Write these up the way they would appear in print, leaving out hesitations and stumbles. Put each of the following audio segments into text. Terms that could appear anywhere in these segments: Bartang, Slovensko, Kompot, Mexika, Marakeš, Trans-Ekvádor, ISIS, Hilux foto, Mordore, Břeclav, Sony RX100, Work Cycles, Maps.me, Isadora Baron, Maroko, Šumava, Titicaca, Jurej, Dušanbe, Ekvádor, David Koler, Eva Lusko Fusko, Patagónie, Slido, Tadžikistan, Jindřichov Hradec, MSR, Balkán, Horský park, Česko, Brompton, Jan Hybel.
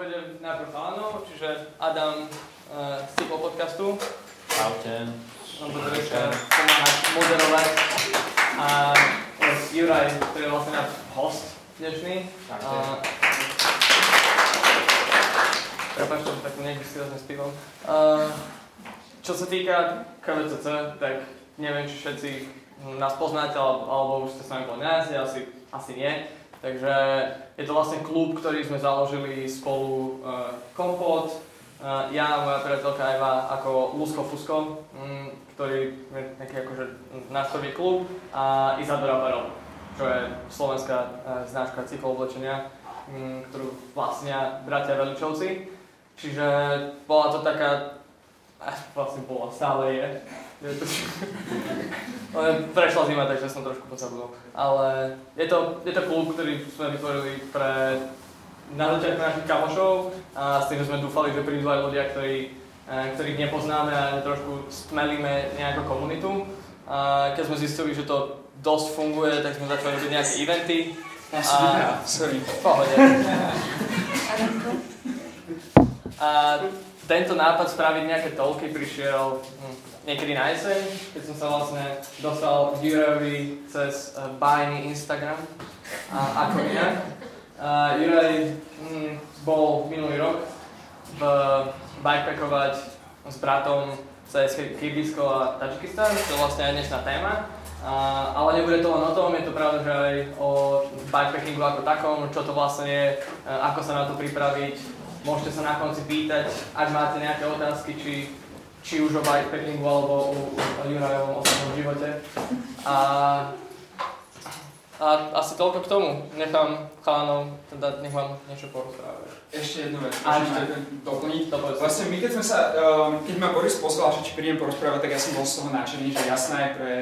povedať najprv chalanov, čiže Adam z Typo podcastu. Čaute. On to dneska pomáhať moderovať. A Juraj, to je vlastne náš host dnešný. Prepáč, to takú nechci rozme s pivom. Čo sa týka KVC, tak neviem, či všetci nás poznáte, alebo už ste s nami boli na jazde, asi nie. Takže je to vlastne klub, ktorý sme založili spolu Kompot, ja, moja priateľka Eva ako Lusko Fusko, ktorý je taký akože náštový klub, a Isadora Baron, čo je slovenská značka cyklooblečenia, ktorú vlastnia bratia Veličovci. Čiže bola to taká, vlastne bola, stále je. Prešla zima, takže som trošku pozabudol. Ale je to klub, ktorý sme vytvorili pre na začiatku našich kamošov, a s tým, že sme dúfali, že prídu aj ľudia, ktorých nepoznáme, a trošku stmelíme nejakú komunitu. A keď sme zistili, že to dosť funguje, tak sme začali robiť nejaké eventy. A tento nápad spraviť nejaké toľky prišiel niekedy na jeseň, keď som sa vlastne dostal k Jurejovi cez bájny Instagram, ako inak. Jurej bol minulý rok bikepackovať s bratom cez Kyrgyzsko a Tadžikistan, to je vlastne aj dnešná téma. Ale nebude to len o tom, je to pravda, že aj o bikepackingu ako takom, čo to vlastne je, ako sa na to pripraviť. Môžete sa na konci pýtať, ak máte nejaké otázky, či už o bikepackingu, alebo o Jurajovom osobnom živote. A asi toľko k tomu. Nechám chalanov, teda nech vám niečo porozprávať. Ešte jednu vec, môžem doplniť. Vlastne my, keď ma Boris pozval, že či prídem porozprávať, tak ja som bol z toho nadšený, že jasné pre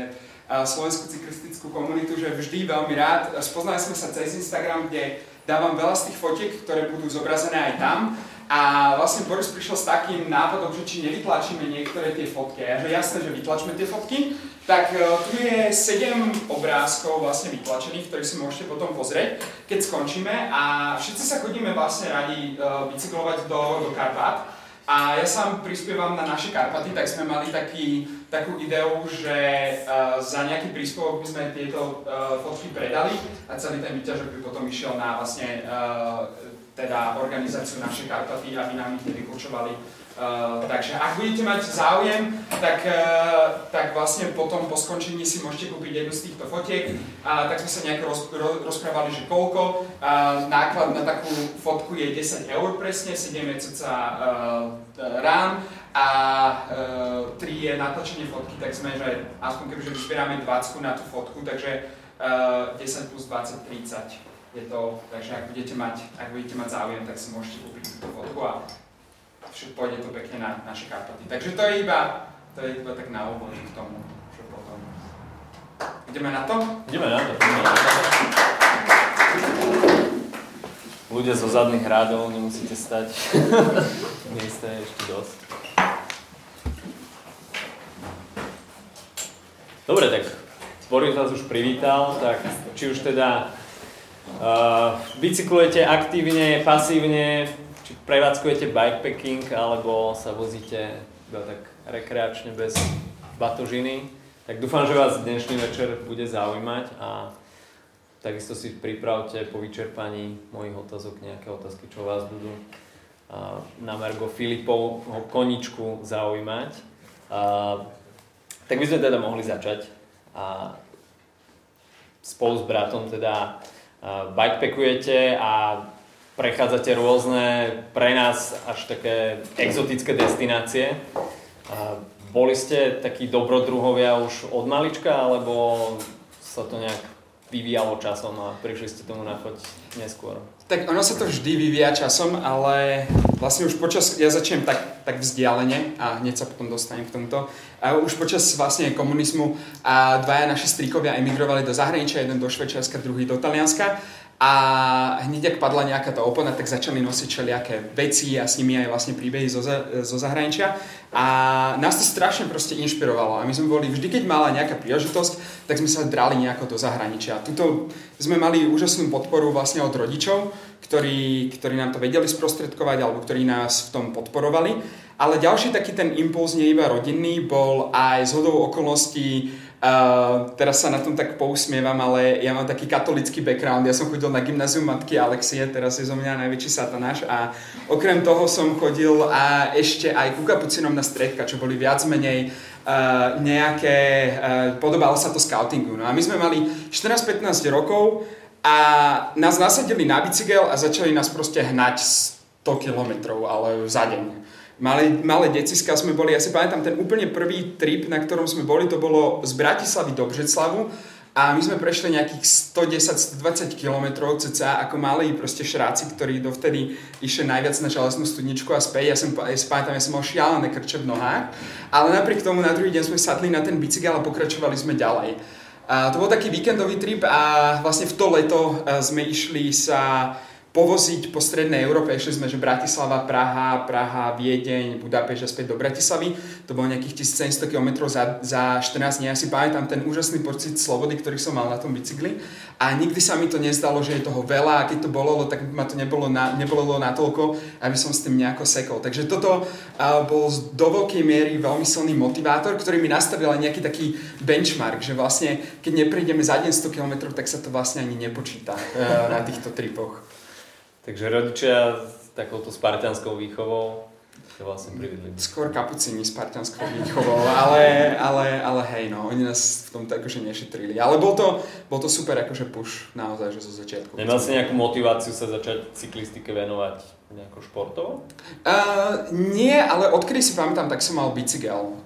slovenskú cyklistickú komunitu, že vždy veľmi rád. Spoznali sme sa cez Instagram, kde dávam veľa z tých fotiek, ktoré budú zobrazené aj tam. A vlastne Boris prišiel s takým nápadom, že či nevytlačíme niektoré tie fotky. A že jasné, že vytlačme tie fotky. Tak tu je 7 obrázkov vlastne vytlačených, ktoré si môžete potom pozrieť, keď skončíme. A všetci sa chodíme vlastne radi bicyklovať do Karpát. A ja sám prispievam na naše Karpaty, tak sme mali takú ideu, že za nejaký príspevok by sme tieto fotky predali a celý ten výťažok by potom išiel na vlastne teda organizáciu naše Karpaty, aby nám ich nevykurčovali. Takže ak budete mať záujem, tak vlastne potom po skončení si môžete kúpiť jednu z týchto fotiek. Tak sme sa nejak rozprávali, že koľko. Náklad na takú fotku je 10 eur presne, 7 je cca rán a 3 je natočenie fotky, tak sme, že aspoň kebyže vyzbierame 20 na tú fotku, takže 10 plus 20, 30 je to. Takže ak budete mať záujem, tak si môžete kúpiť túto fotku a pôjde to pekne na naše Karpaty. Takže to je iba tak na úvod k tomu, že potom. Ideme na to. Ľudia zo zadných rádov, nemusíte stať. Miesta je ešte dosť. Dobre, tak Boris vás už privítal, tak či už teda bicyklujete aktívne, pasívne, či prevádzkujete bikepacking, alebo sa vozíte iba tak rekreačne bez batožiny, tak dúfam, že vás dnešný večer bude zaujímať a takisto si pripravte po vyčerpaní mojich otázok nejaké otázky, čo vás budú na mergo Filipovho koničku zaujímať. Tak by sme teda mohli začať a spolu s bratom teda bikepackujete a prechádzate rôzne, pre nás až také exotické destinácie. Boli ste takí dobrodruhovia už od malička, alebo sa to nejak vyvíjalo časom a prišli ste tomu na choť neskôr? Tak ono sa to vždy vyvíja časom, ale vlastne už ja začnem tak vzdialene a hneď sa potom dostanem k tomuto. Už počas vlastne komunizmu a dvaja naši stríkovia emigrovali do zahraničia, jeden do Švajčiarska, druhý do Talianska. A hneď, ak padla nejaká tá opona, tak začali nosiť všelijaké veci a s nimi aj vlastne príbehy zo zahraničia. A nás to strašne proste inšpirovalo. A my sme boli, vždy keď mala nejaká príležitosť, tak sme sa drali nejako do zahraničia. Tuto sme mali úžasnú podporu vlastne od rodičov, ktorí nám to vedeli sprostredkovať alebo ktorí nás v tom podporovali. Ale ďalší taký ten impuls, nie iba rodinný, bol aj zhodou okolností, teraz sa na tom tak pousmievam, ale ja mám taký katolický background, ja som chodil na gymnázium matky Alexie, teraz je zo mňa najväčší satanáš, a okrem toho som chodil a ešte aj ku kapucinom na stredka, čo boli viac menej nejaké, podobalo sa to skautingu. No a my sme mali 14-15 rokov a nás nasadili na bicykel a začali nás proste hnať 100 kilometrov, ale za deň. Malé deciska sme boli, ja si pamätám ten úplne prvý trip, na ktorom sme boli, to bolo z Bratislavy do Břeclavu a my sme prešli nejakých 110-120 kilometrov cca ako malí proste šráci, ktorí dovtedy išli najviac na železnú studničku a späť. Ja si pamätám, ja som mal šialené krče v nohách, ale napriek tomu na druhý deň sme sadli na ten bicykel a pokračovali sme ďalej. A to bol taký víkendový trip a vlastne v to leto sme išli sa povoziť po strednej Európe, išli sme, že Bratislava, Praha, Viedeň, Budapešť a späť do Bratislavy. To bolo nejakých 1700 km za 14 dní. Ja si pamätám ten úžasný pocit slobody, ktorý som mal na tom bicykli. A nikdy sa mi to nezdalo, že je toho veľa, a keď to bolelo, tak ma to nebolelo natoľko, aby som s tým nejako sekol. Takže toto bol do veľkej miery veľmi silný motivátor, ktorý mi nastavil aj nejaký taký benchmark, že vlastne keď neprejdeme za deň 100 km, tak sa to vlastne ani nepočíta na týchto tripoch. Takže rodičia s takouto spartianskou výchovou to vlastne privedli. Skôr kapucíni spartianskou výchovou, ale hej, no, oni nás v tom akože nešetrili. Ale bol to super akože push naozaj, že zo začiatku. Nemal si nejakú motiváciu sa začať cyklistike venovať nejako športovo? Nie, ale odkedy si pamätám, tak som mal bicykel.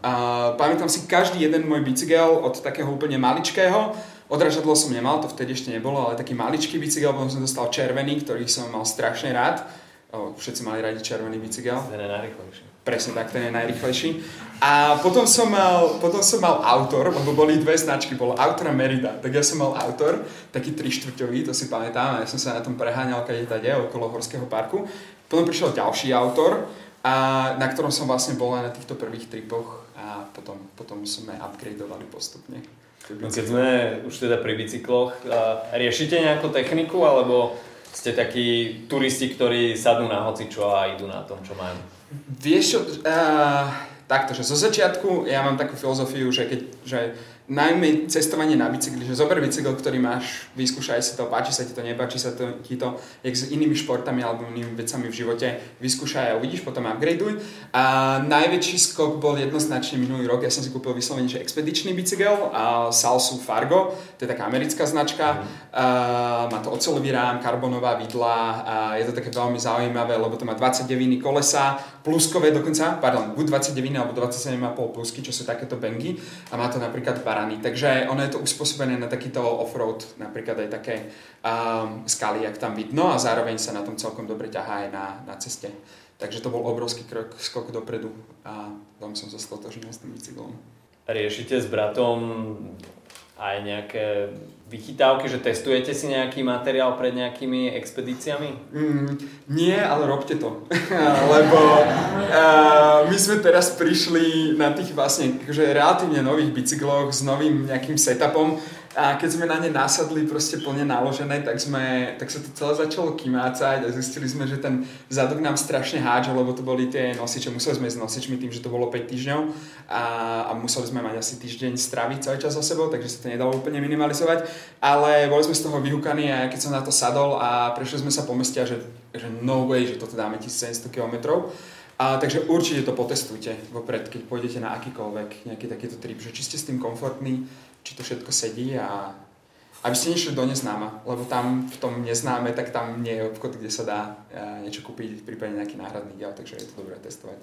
Pamätám si každý jeden môj bicykel od takého úplne maličkého. Odrážadlo som nemal, to vtedy ešte nebolo, ale taký maličký bicykel, potom som dostal červený, ktorý som mal strašne rád. Všetci mali radi červený bicykel. Ten je najrychlejší. Presne tak, ten je najrychlejší. A potom som mal Autor, lebo boli dve značky, bolo Autor a Merida. Tak ja som mal Autor, taký 3/4, to si pamätám, a ja som sa na tom preháňal kadetade okolo Horského parku. Potom prišiel ďalší Autor, na ktorom som vlastne bol aj na týchto prvých tripoch a potom sme upgradeovali postupne. No keď sme už teda pri bicykloch, riešite nejakú techniku, alebo ste takí turisti, ktorí sadnú na hocičo a idú na tom, čo majú? Vieš, takto, že zo začiatku ja mám takú filozofiu, že najmä cestovanie na bicykli, že zober bicykel, ktorý máš, vyskúšaj si to, páči sa ti to, nepáči sa ti to, jak s inými športami alebo inými vecami v živote, vyskúšaj a uvidíš, potom upgraduj. A najväčší skok bol jednoznačne minulý rok, ja som si kúpil vyslovene, že expedičný bicykel, Salsu Fargo, to je taká americká značka, má to oceľový rám, karbonová vidla, je to také veľmi zaujímavé, lebo to má 29 kolesa, pluskové dokonca, pardon, buď 29 alebo 27,5 plusky, čo sú takéto bengy, a má to napríklad barany. Takže ono je to uspôsobené na takýto offroad, napríklad aj také skaly, jak tam vidno, a zároveň sa na tom celkom dobre ťahá aj na ceste. Takže to bol obrovský skok dopredu a tam som sa stotožnil s tým bicyklom. Riešite s bratom aj nejaké vychytávky, že testujete si nejaký materiál pred nejakými expedíciami? Nie, ale robte to. Lebo my sme teraz prišli na tých vlastne relatívne nových bicykloch s novým nejakým setupom a keď sme na ne nasadli proste plne naložené, tak sa to celé začalo kymácať a zistili sme, že ten zadok nám strašne hádžal, lebo to boli tie nosiče, museli sme ísť s nosičmi tým, že to bolo 5 týždňov a museli sme mať asi týždeň straviť celý čas so sebou, takže sa to nedalo úplne minimalizovať, ale boli sme z toho vyhúkaní a keď som na to sadol a prešli sme sa po meste, že no way, že toto dáme 1700 km. Takže určite to potestujte vopred, keď pôjdete na akýkoľvek nejaký takýto trip, že či ste s tým komfortní, či to všetko sedí, a aby ste nešli do neznáma, lebo tam v tom neznáme, tak tam nie je obchod, kde sa dá niečo kúpiť, prípadne nejaký náhradný diel, takže je to dobré testovať.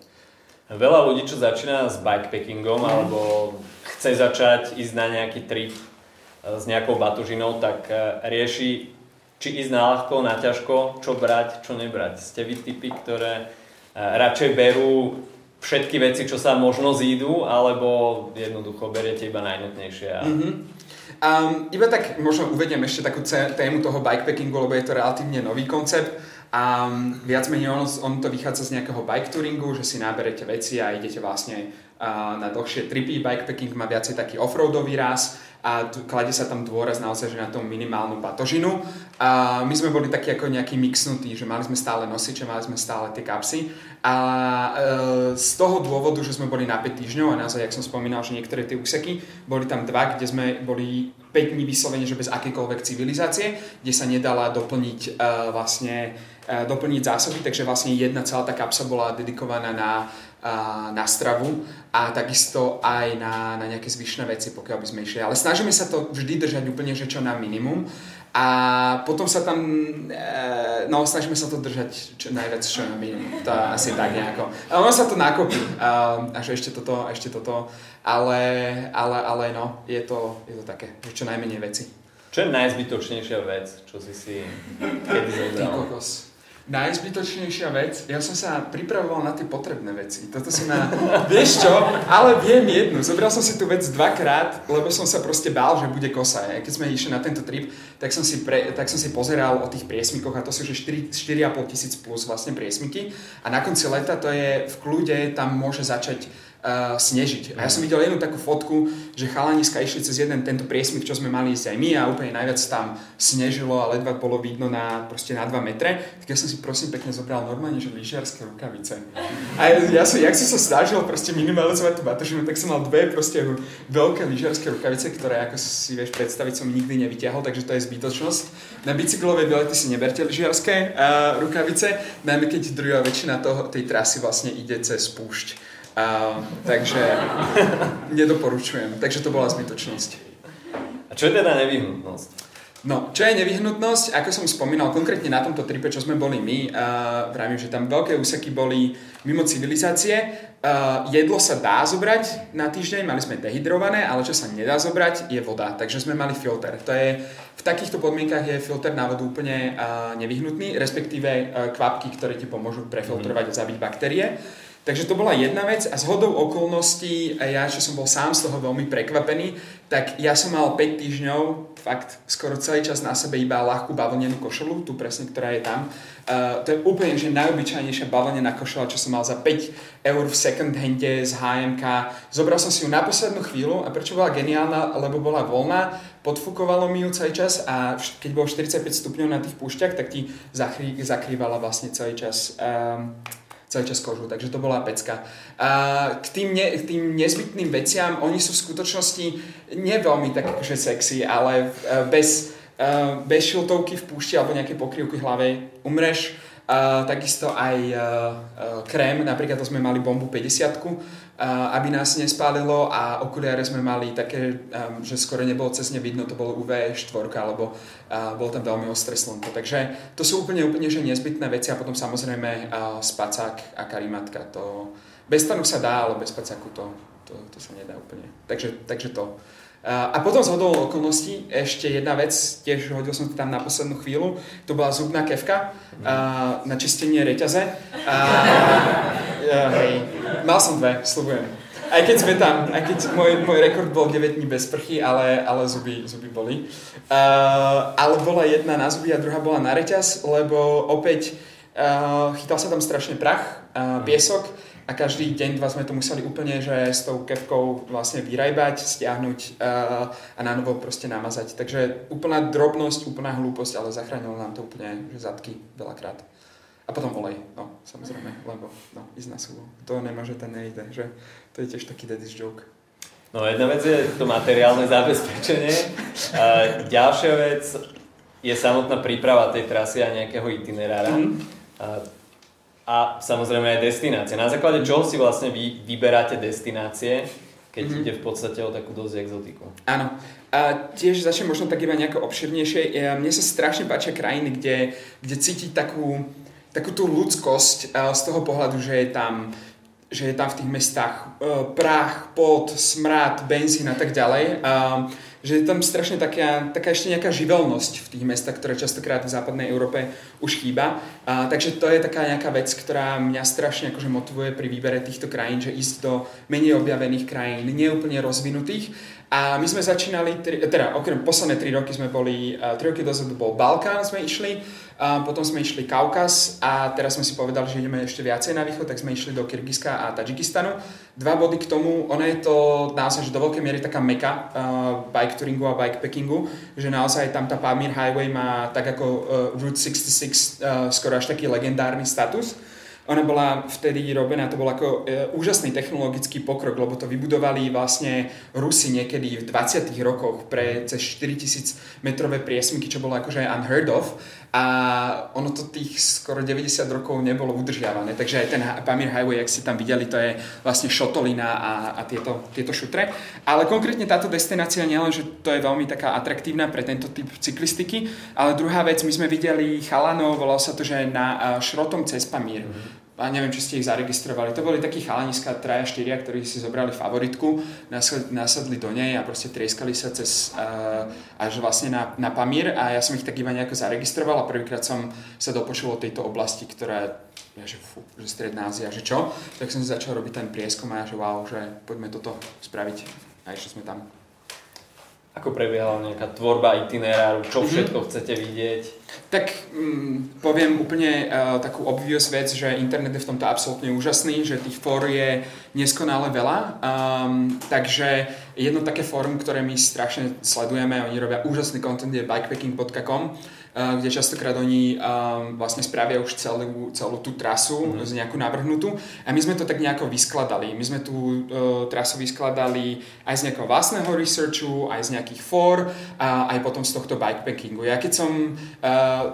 Veľa ľudí, čo začína s bikepackingom alebo chce začať ísť na nejaký trip s nejakou batožinou, tak rieši, či ísť na ľahko, na ťažko, čo brať, čo nebrať. Ste vy typy, ktoré radšej berú všetky veci, čo sa možno zídu, alebo jednoducho beriete iba najnutnejšie? Iba tak možno uvediem ešte takú tému toho bikepackingu, lebo je to relatívne nový koncept a viac menej on to vychádza z nejakého biketouringu, že si náberete veci a idete vlastne na dlhšie tripy. Bikepacking má viacej taký offroadový ráz a klade sa tam dôraz naozaj, že na tú minimálnu batožinu. A my sme boli takí ako nejaký mixnutí, že mali sme stále nosiče, mali sme stále tie kapsy a z toho dôvodu, že sme boli na 5 týždňov a naozaj, jak som spomínal, že niektoré tie úseky, boli tam dva, kde sme boli 5 dní vyslovene, že bez akékoľvek civilizácie, kde sa nedala doplniť doplniť zásoby, takže vlastne jedna celá tá kapsa bola dedikovaná na stravu a takisto aj na nejaké zvyšné veci, pokiaľ by sme išli. Ale snažíme sa to vždy držať úplne, že čo na minimum a potom sa tam snažíme sa to držať čo najviac, čo na minimum. To asi tak nejako. Ale ono sa to nakopí. Až ešte toto. Ale je to také, že čo najmenej veci. Čo je najzbytočnejšia vec, čo si kedy zobral? Najzbytočnejšia vec, ja som sa pripravoval na tie potrebné veci. Toto som vieš čo, ale viem jednu. Zobral som si tú vec dvakrát, lebo som sa proste bál, že bude kosa. Keď sme išli na tento trip, tak som si pozeral o tých priesmikoch a to sú že 4,5 tisíc plus vlastne priesmiky. A na konci leta to je v kľude, tam môže začať snežiť. A ja som videl jednu takú fotku, že chalaniska išli cez jeden tento priesmik, čo sme mali ísť aj my a úplne najviac tam snežilo a ledva bolo vidno na 2 metre. Tak ja som si prosím pekne zobral normálne, že lyžiarske rukavice. A jak som sa snažil proste minimalizovať tú batožinu, tak som mal dve proste veľké lyžiarske rukavice, ktoré ako si vieš predstaviť som nikdy nevyťahol, takže to je zbytočnosť. Na bicyklové bilety si neberte lyžiarske rukavice, najmä keď druhá väčšina tej trasy vlastne ide cez púšť. Takže nedoporučujem. Takže to bola zbytočnosť. A čo je teda nevyhnutnosť? No, čo je nevyhnutnosť? Ako som spomínal, konkrétne na tomto tripe, čo sme boli my, vravím, že tam veľké úseky boli mimo civilizácie. Jedlo sa dá zobrať na týždeň, mali sme dehydrované, ale čo sa nedá zobrať je voda, takže sme mali filter. V takýchto podmienkach je filter na vodu úplne nevyhnutný, respektíve kvapky, ktoré ti pomôžu prefiltrovať a zabiť baktérie. Takže to bola jedna vec a zhodou okolností, ja čo som bol sám z toho veľmi prekvapený, tak ja som mal 5 týždňov, fakt skoro celý čas na sebe iba ľahkú bavlnenú košelu, tu presne, ktorá je tam. To je úplne že najobyčajnejšia bavlnená košela, čo som mal za 5 eur v second hande z HMK. Zobral som si ju na poslednú chvíľu a prečo bola geniálna, lebo bola voľná, podfúkovalo mi ju celý čas a keď bolo 45 stupňov na tých púšťach, tak ti zakrývala vlastne celý čas kožu, takže to bola pecka. K tým nezbytným veciam, oni sú v skutočnosti nie veľmi tak akože sexy, ale bez šiltovky v púšti alebo nejaké pokrývky hlavy umreš. Takisto aj krém, napríklad to sme mali bombu 50-ku, aby nás nespálilo a okuliare sme mali také, že skoro nebolo cez ne vidno, to bolo UV4, alebo bolo tam veľmi ostré slnko. Takže to sú úplne že nezbytné veci a potom samozrejme spacák a karimatka. To bez stanu sa dá, ale bez spacáku to sa nedá úplne. Takže to. A potom zhodou okolností ešte jedna vec, tiež hodil som to tam na poslednú chvíľu, to bola zubná kefka na čistenie reťaze. Hej, mal som dve, sľubujem. Aj keď môj rekord bol 9 dní bez sprchy, ale zuby boli. Ale bola jedna na zuby a druhá bola na reťaz, lebo opäť chytal sa tam strašne prach, piesok. A každý deň dva sme to museli úplne, že s tou kefkou vlastne vyrajbať, stiahnuť a na novo proste namazať. Takže úplná drobnosť, úplná hlúposť, ale zachránilo nám to úplne zadky veľakrát. A potom olej, no samozrejme, lebo ísť na suvo. To nemá, že to nejde, že to je tiež taký daddy's joke. No jedna vec je to materiálne zabezpečenie, a ďalšia vec je samotná príprava tej trasy a nejakého itinerára. A samozrejme aj destinácie. Na základe čoho si vlastne vy vyberáte destinácie, keď ide v podstate o takú dosť exotiku? Áno. A tiež začnem možno tak iba nejako obširnejšie. Mne sa strašne páčia krajiny, kde cíti takú tú ľudskosť z toho pohľadu, že je tam v tých mestách prach, pot, smrad, benzín a tak ďalej. Že je tam strašne taká ešte nejaká živelnosť v tých mestách, ktoré častokrát v západnej Európe už chýba. Takže to je taká nejaká vec, ktorá mňa strašne akože motivuje pri výbere týchto krajín, že ísť do menej objavených krajín, neúplne rozvinutých. A my sme začínali, okrem posledné 3 roky sme boli, 3 roky dozadu bol Balkán, sme išli, potom sme išli Kaukaz a teraz sme si povedali, že ideme ešte viacej na východ, tak sme išli do Kirgizska a Tadžikistanu. Dva body k tomu, ono je to naozaj že do veľkej miery taká meka bike touringu a bikepackingu, že naozaj tam tá Pamir Highway má tak ako Route 66 skoro až taký legendárny status. Ona bola vtedy robená, to bol ako úžasný technologický pokrok, lebo to vybudovali vlastne Rusi niekedy v 20. rokoch pre cez 4000 metrové priesmyky, čo bolo akože unheard of. A ono to tých skoro 90 rokov nebolo udržiavané, takže aj ten Pamir Highway, jak ste tam videli, to je vlastne šotolina a tieto šutre. Ale konkrétne táto destinácia nielen, že to je veľmi taká atraktívna pre tento typ cyklistiky, ale druhá vec, my sme videli chalanov, volalo sa to, že na šrotom cez Pamír. A neviem, či ste ich zaregistrovali. To boli takí chalaniska 3-4, ktorí si zobrali favoritku, nasadli do nej a proste trieskali sa cez až vlastne na Pamír, a ja som ich tak iba nejako zaregistroval a prvýkrát som sa dopočul o tejto oblasti, ktorá je, že Stredná Ázia, že čo? Tak som si začal robiť ten prieskum a že wow, že poďme toto spraviť. A ešte sme tam. Ako prebiehala nejaká tvorba itineráru, čo všetko chcete vidieť? Tak poviem úplne takú obvious vec, že internet je v tomto absolútne úžasný, že tých fór je neskonale veľa. Takže jedno také fórum, ktoré my strašne sledujeme, oni robia úžasný content, je bikepacking.com, kde častokrát oni vlastne spravia už celú tú trasu z nejakú navrhnutú. A my sme to tak nejako vyskladali. My sme tú trasu vyskladali aj z nejakého vlastného researchu, aj z nejakých fór a aj potom z tohto bikepackingu. Ja keď som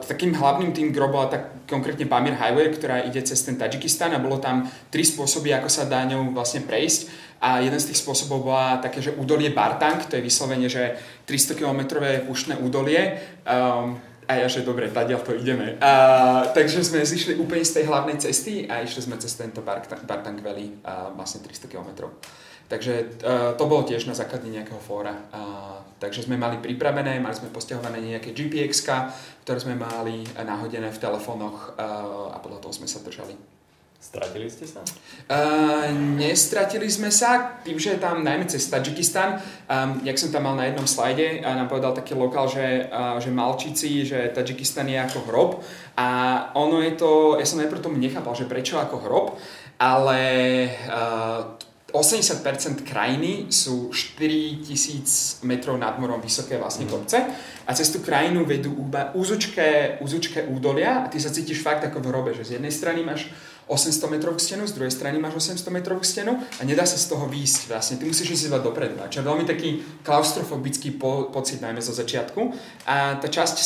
takým hlavným tým, ktorý bola tak konkrétne Pamir Highway, ktorá ide cez ten Tadžikistan, a bolo tam 3 spôsoby, ako sa dá ňou vlastne prejsť. A jeden z tých spôsobov bola také, že údolie Bartang, to je vyslovene, že 300-kilometrové púštne údolie. A ja, že dobre, tadiaľ to ideme. Takže sme zišli úplne z tej hlavnej cesty a išli sme cez tento Bartang Valley vlastne 300 km. Takže to bolo tiež na základe nejakého fóra. Takže sme mali pripravené, mali sme postihované nejaké GPX-ka, ktoré sme mali nahodené v telefónoch a podľa toho sme sa držali. Stratili ste sa? Nestratili sme sa, tým, že tam najmä cez Tadžikistan, jak som tam mal na jednom slajde, nám povedal taký lokál, že Malčíci, že Tadžikistan je ako hrob, a ono je to, ja som najprv tomu nechápal, že prečo ako hrob, ale 80% krajiny sú 4000 metrov nad morom vysoké vlastne kopce a cez tú krajinu vedú úzučké údolia a ty sa cítiš fakt ako v hrobe, že z jednej strany máš 800 metrovú stenu, z druhej strany máš 800 metrovú stenu a nedá sa z toho výjsť vlastne, ty musíš ísť iba dopredu, čo je veľmi taký klaustrofobický pocit najmä zo začiatku, a tá časť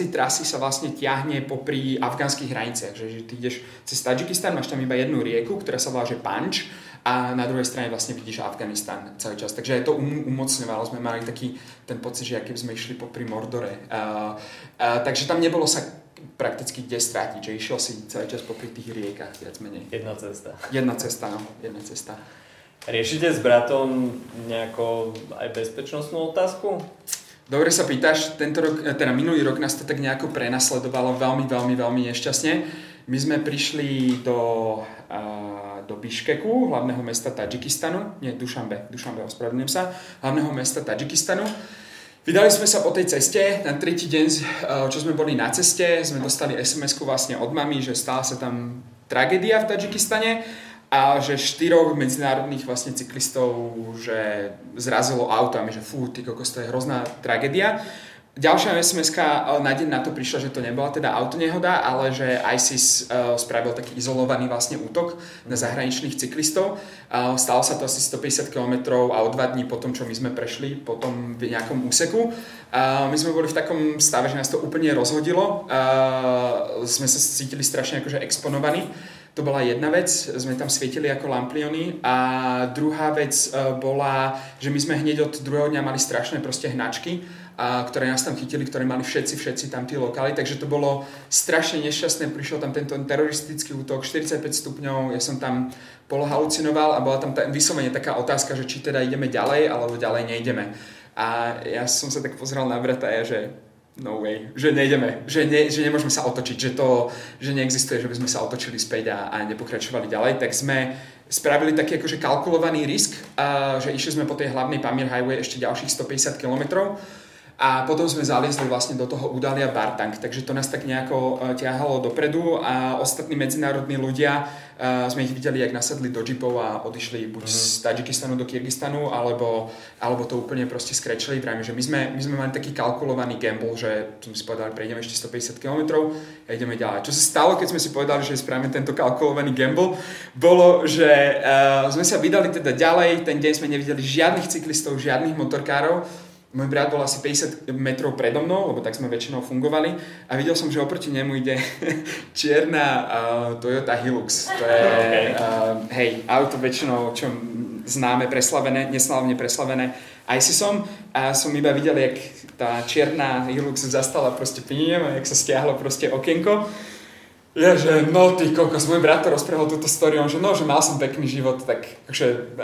tej trasy sa vlastne ťahne popri afgánskych hraniciach, že ty ideš cez Tadžikistan, máš tam iba jednu rieku, ktorá sa volá že Panč, a na druhej strane vlastne vidíš Afganistan celý čas, takže aj to umocňovalo, sme mali taký ten pocit, že aký sme išli popri Mordore, takže tam nebolo sa prakticky kde strátiť, že išiel si celý čas popri tých riekach viac menej. Jedna cesta. Riešite s bratom nejakú aj bezpečnostnú otázku? Dobre sa pýtaš, minulý rok nás to tak nejako prenasledovalo veľmi, veľmi, veľmi nešťastne. My sme prišli do Biškeku, hlavného mesta Tadžikistanu, nie, Dušanbe, ospravedlňujem sa, hlavného mesta Tadžikistanu. Vydali sme sa po tej ceste, na tretí deň, čo sme boli na ceste, sme dostali SMS-ku vlastne od mami, že stala sa tam tragédia v Tadžikistane, a že 4 medzinárodných vlastne cyklistov že zrazilo autami, že fú, ty kokos, to je hrozná tragédia. Ďalšia SMS-ka na deň na to prišla, že to nebola teda autonehoda, ale že ISIS spravil taký izolovaný vlastne útok na zahraničných cyklistov. Stalo sa to asi 150 km a o 2 dní potom, čo my sme prešli potom v nejakom úseku. My sme boli v takom stave, že nás to úplne rozhodilo. Sme sa cítili strašne akože exponovaní. To bola jedna vec, sme tam svietili ako lampióny, a druhá vec bola, že my sme hneď od druhého dňa mali strašné proste hnačky, ktoré nás tam chytili, ktoré mali všetci tam tí lokáli, takže to bolo strašne nešťastné, prišiel tam tento teroristický útok, 45 stupňov, ja som tam polohalucinoval a bola tam vyslovene taká otázka, že či teda ideme ďalej, alebo ďalej nejdeme. A ja som sa tak pozrel na brata a že no way, že nejdeme, že nemôžeme sa otočiť, že neexistuje, že by sme sa otočili späť a nepokračovali ďalej, tak sme spravili taký akože kalkulovaný risk, že išli sme po tej hlavnej Pamir Highway ešte ďalších 150 km A potom sme zaliezli vlastne do toho údalia Bartang, takže to nás tak nejako ťahalo dopredu a ostatní medzinárodní ľudia, sme ich videli, jak nasadli do džipov a odišli buď z Tadžikistanu do Kirgizstanu, alebo to úplne proste skrečili. Práve, že my sme mali taký kalkulovaný gamble, že sme si povedali, prejdeme ešte 150 km a ideme ďalej. Čo sa stalo, keď sme si povedali, že správame tento kalkulovaný gamble, bolo, že sme sa vydali teda ďalej, ten deň sme nevideli žiadnych cyklistov, žiadnych motorkárov. Môj brat bol asi 50 metrov predo mnou, lebo tak sme väčšinou fungovali, a videl som, že oproti nemu ide čierna Toyota Hilux. To je auto väčšinou, čo známe, preslavené, neslávne preslavené ISISom, a som iba videl, jak tá čierna Hilux zastala proste pním a jak sa stiahlo proste okienko. Ja, že no ty kokos, môj brat to rozprával túto story, on, že no, že mal som pekný život, tak že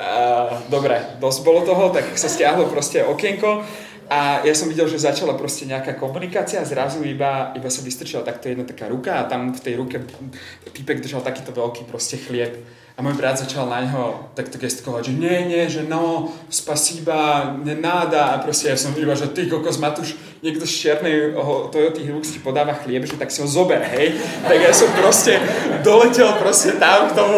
dobre, dosť bolo toho, tak sa stiahlo proste okienko a ja som videl, že začala proste nejaká komunikácia a zrazu iba sa vystrčila takto jedna taká ruka a tam v tej ruke týpek držal takýto veľký proste chlieb. A môj brat začal na neho takto gestikovať, že nie, že no, spasíba, nenáda. A proste ja som iba, že ty kokos, Matúš, niekto z čiernej Toyota Hilux ti podáva chlieb, že tak si ho zober, hej. Tak ja som proste doletel proste tam k tomu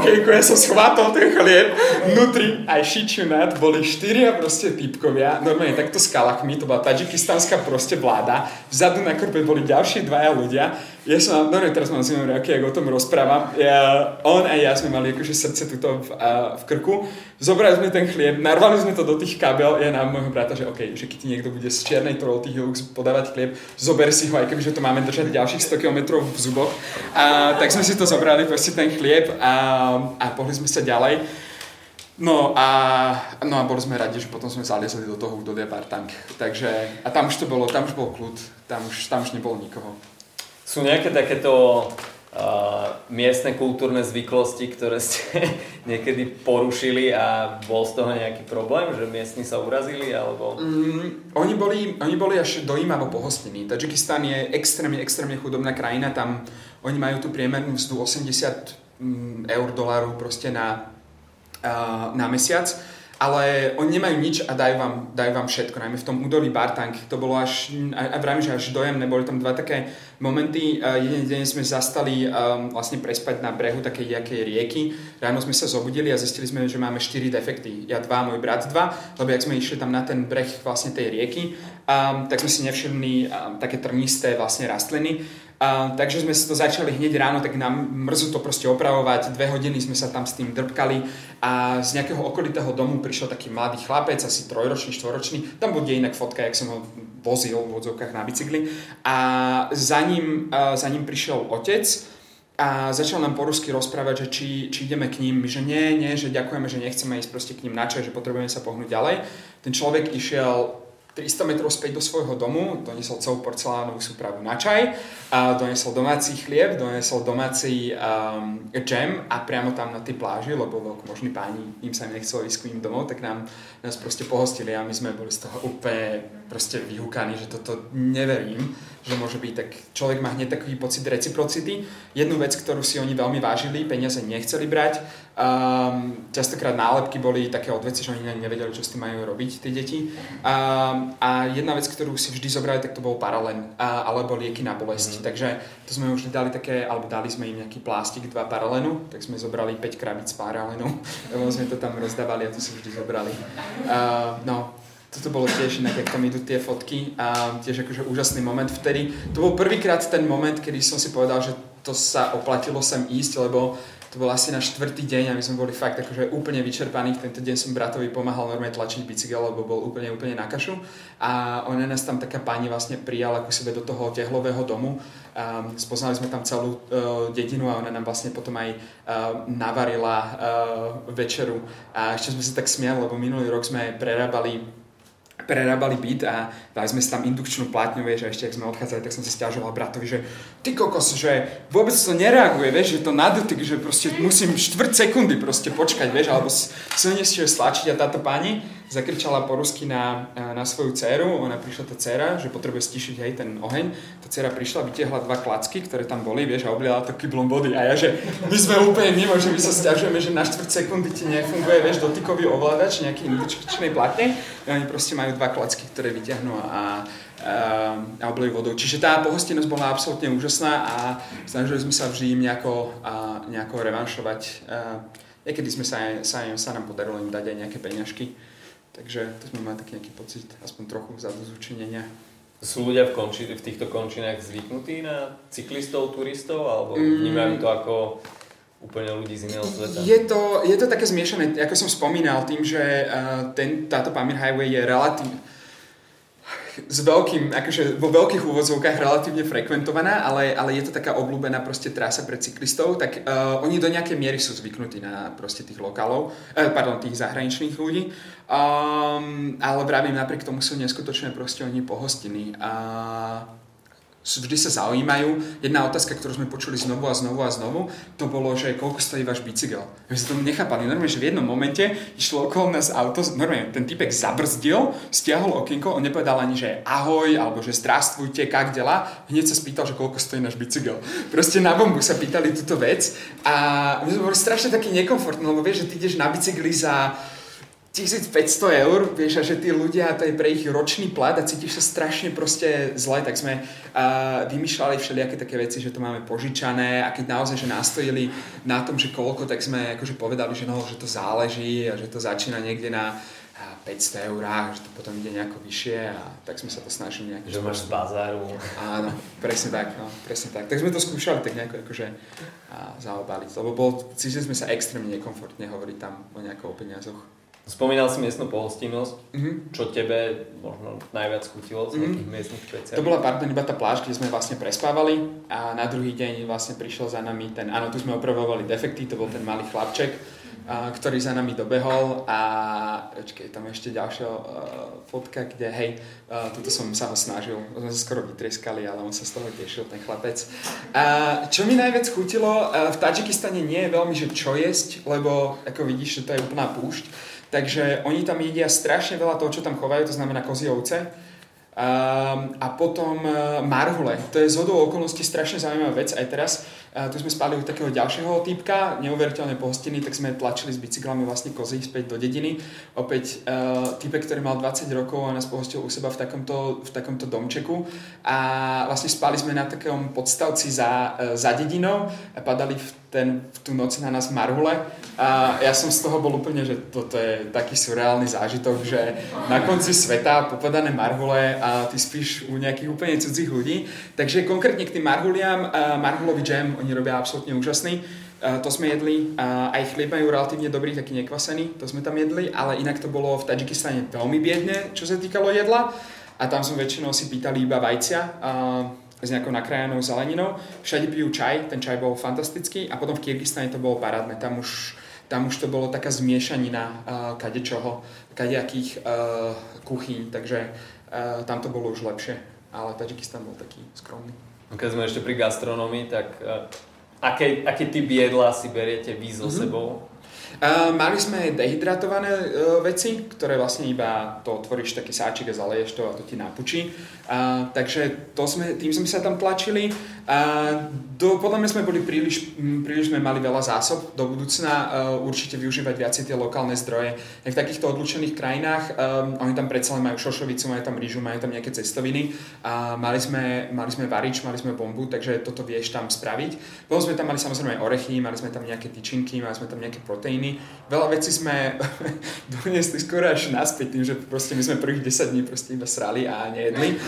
okienku, ja som schvátol ten chlieb. Vnútri, aj šičunát, boli 4 proste týpkovia, normálne takto s kalakmi, to bola tadžikistanská proste vláda. Vzadu na korbe boli ďalšie 2 ľudia. Ja som, normálne teraz mám zimom reaky, jak o tom rozprávam. On a ja sme mali akože srdce tuto v krku. Zobrali sme ten chlieb, narvali sme to do tých kabel, ja na môjho brata, že okej, že keď ti niekto bude z čiernej Toyota Hilux podávať chlieb, zober si ho, aj kebyže to máme držať ďalších 100 km v zuboch. Tak sme si to zobrali, proste ten chlieb a pohli sme sa ďalej. No a boli sme radi, že potom sme zaliezli do toho údolia Bartang. Takže, a tam už bol kľud, tam už nebolo nikoho. Sú nejaké takéto miestne kultúrne zvyklosti, ktoré ste niekedy porušili a bol z toho nejaký problém, že miestni sa urazili, alebo... Oni boli až dojímavo pohostení. Tadžikistan je extrémne chudobná krajina, tam oni majú tú priemernú mzdu 80 $, proste na mesiac, ale oni nemajú nič a dajú vám všetko, najmä v tom údolí Bartang. To bolo až dojemné, boli tam 2 také momenty. Jeden deň sme zastali vlastne prespať na brehu takej nejakej rieky. Ráno sme sa zobudili a zistili sme, že máme 4 defekty. Ja 2, môj brat 2, lebo jak sme išli tam na ten breh vlastne tej rieky, tak sme si nevšimli také trnisté vlastne rastliny. Takže sme si to začali hneď ráno, tak nám mrzu to proste opravovať. 2 hodiny sme sa tam s tým drpkali a z nejakého okolitého domu prišiel taký mladý chlapec, asi 3-ročný, 4-ročný. Tam bude inak fotka, jak som ho vozil v odzovkách na bicykli. A za ním prišiel otec a začal nám po rusky rozprávať, že či ideme k ním, že nie, že ďakujeme, že nechceme ísť proste k ním na čaj, že potrebujeme sa pohnúť ďalej. Ten človek išiel 300 metrov späť do svojho domu, doniesol celú porcelánovú súpravu na čaj, doniesol domáci chlieb, doniesol domáci džem a priamo tam na tej pláži, lebo veľkomožní páni, im sa nechcelo ísť k ním domov, tak nás proste pohostili a my sme boli z toho úplne proste vyhúkaní, že toto neverím, že môže byť. Tak človek má hneď taký pocit reciprocity. Jednu vec, ktorú si oni veľmi vážili, peniaze nechceli brať. Častokrát nálepky boli také odveci, že oni nevedeli, čo s tým majú robiť tie deti, a jedna vec, ktorú si vždy zobrali, tak to bol paralen alebo lieky na bolesť, takže to sme už dali také, alebo dali sme im nejaký plástik 2 paralenu, tak sme zobrali 5 krabíc paralenu, lebo sme to tam rozdávali a to si vždy zobrali. Toto bolo tiež inak, jak tam idú tie fotky, a tiež akože úžasný moment vtedy. To bol prvýkrát ten moment, kedy som si povedal, že to sa oplatilo sem ísť, lebo to bol asi na 4. deň a my sme boli fakt akože úplne vyčerpaní. Tento deň som bratovi pomáhal normálne tlačiť bicykel, lebo bol úplne na kašu. A ona nás tam taká pani vlastne prijala ku sebe do toho tehlového domu. Spoznali sme tam celú dedinu a ona nám vlastne potom aj navarila večeru. A ešte sme sa tak smiali, lebo minulý rok sme prerábali byt a dali sme si tam indukčnú plátňu, vieš, a ešte ak sme odchádzali, tak som si sťažoval bratovi, že ty kokos, že vôbec to nereaguje, vieš, že to na dotyk, že proste musím 4 sekundy proste počkať, vieš, alebo silnejšie stlačiť. A táto pani zakričala po rusky na svoju dceru, ona prišla tá dcera, že potrebuje stišiť aj ten oheň, tá dcera prišla, vytiahla dva klacky, ktoré tam boli, vieš, a obliala to kyblom vody a ja, že my sme úplne mimo, že my sa sťažujeme, že na 4 sekundy ti nefunguje, vieš, dotykový ovládač nejaký indikačnej platne a oni proste majú dva klacky, ktoré vytiahnú a oblijú vodou. Čiže tá pohostinnosť bola absolútne úžasná a snažili sme sa v Řím nejako revanšovať. Niekedy sme sa nám podarilo im dať aj nejaké peňažky. Takže to sme mali taký nejaký pocit, aspoň trochu zadosťučinenia. Sú ľudia v týchto končinách zvyknutí na cyklistov, turistov, alebo vnímajú to ako úplne ľudí z iného sveta? Je to také zmiešané, ako som spomínal, tým, že táto Pamir Highway je relatívne vo veľkých úvodzovkách relatívne frekventovaná, ale je to taká obľúbená proste trasa pre cyklistov, tak oni do nejakej miery sú zvyknutí na proste tých lokálov, tých zahraničných ľudí, ale vravím, napriek tomu sú neskutočné proste oni pohostiny. Vždy sa zaujímajú. Jedna otázka, ktorú sme počuli znovu a znovu, to bolo, že koľko stojí váš bicykel. My sme to nechápali. Normálne, že v jednom momente išlo okolo nás auto, normálne ten týpek zabrzdil, stiahol okienko, on nepovedal ani, že ahoj, alebo že zdravstvujte, jak dela. Hneď sa spýtal, že koľko stojí náš bicykel. Proste na bombu sa pýtali túto vec a my sme boli strašne taký nekomfortný, lebo vieš, že ty ideš na bicykli za 1500 eur, vieš, a že tí ľudia, to je pre ich ročný plat a cítiš sa strašne proste zle, tak sme vymýšľali všelijaké také veci, že to máme požičané a keď naozaj, že nastojili na tom, že koľko, tak sme akože povedali, že no, že to záleží a že to začína niekde na 500 eurách, že to potom ide nejako vyššie a tak sme sa to snažili nejakým spôsobom. Že máš z bazáru. Áno, presne tak. Tak sme to skúšali tak nejako akože zaobaliť, lebo cítili sme sa extrémne nekomfortne hovoriť tam o nejakom peniazoch. Spomínal si miestnu pohostinnosť, čo tebe možno najviac chutilo z nejakých miestnych špeciálnych? To bola iba tá pláž, kde sme vlastne prespávali a na druhý deň vlastne prišiel za nami tu sme opravovali defekty, to bol ten malý chlapček, ktorý za nami dobehol a tam ešte ďalšia fotka, kde tuto som sa ho snažil, sme sa skoro vytrieskali, ale on sa z toho tešil, ten chlapec. Čo mi najviac chutilo, v Tadžikistane nie je veľmi, že čo jesť, lebo ako vidíš, že to je úplná púšť. Takže oni tam jedia strašne veľa toho, čo tam chovajú, to znamená kozie ovce. A potom marhule. To je zhodou okolností strašne zaujímavá vec. Aj teraz tu sme spali u takého ďalšieho týpka, neuveriteľne pohostinný, tak sme tlačili s bicyklami vlastne kozy späť do dediny. Opäť týpek, ktorý mal 20 rokov a nás pohostil u seba v takomto domčeku. A vlastne spali sme na takom podstavci za dedinou a padali v tú noc na nás marhule a ja som z toho bol úplne, že toto je taký surreálny zážitok, že na konci sveta popadané marhule a ty spíš u nejakých úplne cudzích ľudí. Takže konkrétne k tým marhuliam, marhulový džem, oni robia absolútne úžasný. To sme jedli, aj chlieb majú relatívne dobrý, taký nekvasený, to sme tam jedli, ale inak to bolo v Tadžikistane veľmi biedne, čo sa týkalo jedla a tam som väčšinou si pýtali iba vajcia, s nejakou nakrájanou zeleninou. Všade pijú čaj, ten čaj bol fantastický a potom v Kirgizstane to bolo parádne. Tam už to bolo taká zmiešanina kadejakých kuchyň, takže tam to bolo už lepšie, ale Tadžikistan bol taký skromný. Keď sme ešte pri gastronomii, tak aké typ jedla si beriete vy so sebou? Mali sme dehydratované veci, ktoré vlastne iba to otvoríš taký sáčik a zaleješ to a to ti napučí. Takže tým sme sa tam tlačili. Podľa mňa sme boli príliš sme mali veľa zásob. Do budúcna určite využívať viacej tie lokálne zdroje. V takýchto odlučených krajinách oni tam predsa majú šošovicu, majú tam rýžu, majú tam nejaké cestoviny. Mali sme varič, mali sme bombu, takže toto vieš tam spraviť. Potom sme tam mali samozrejme orechy, mali sme tam nejaké tyčinky, mali sme tam nejaké proteíny. Veľa vecí sme doniesli skoro až naspäť tým, že proste my sme prvých 10 dní proste iba srali a nejedli.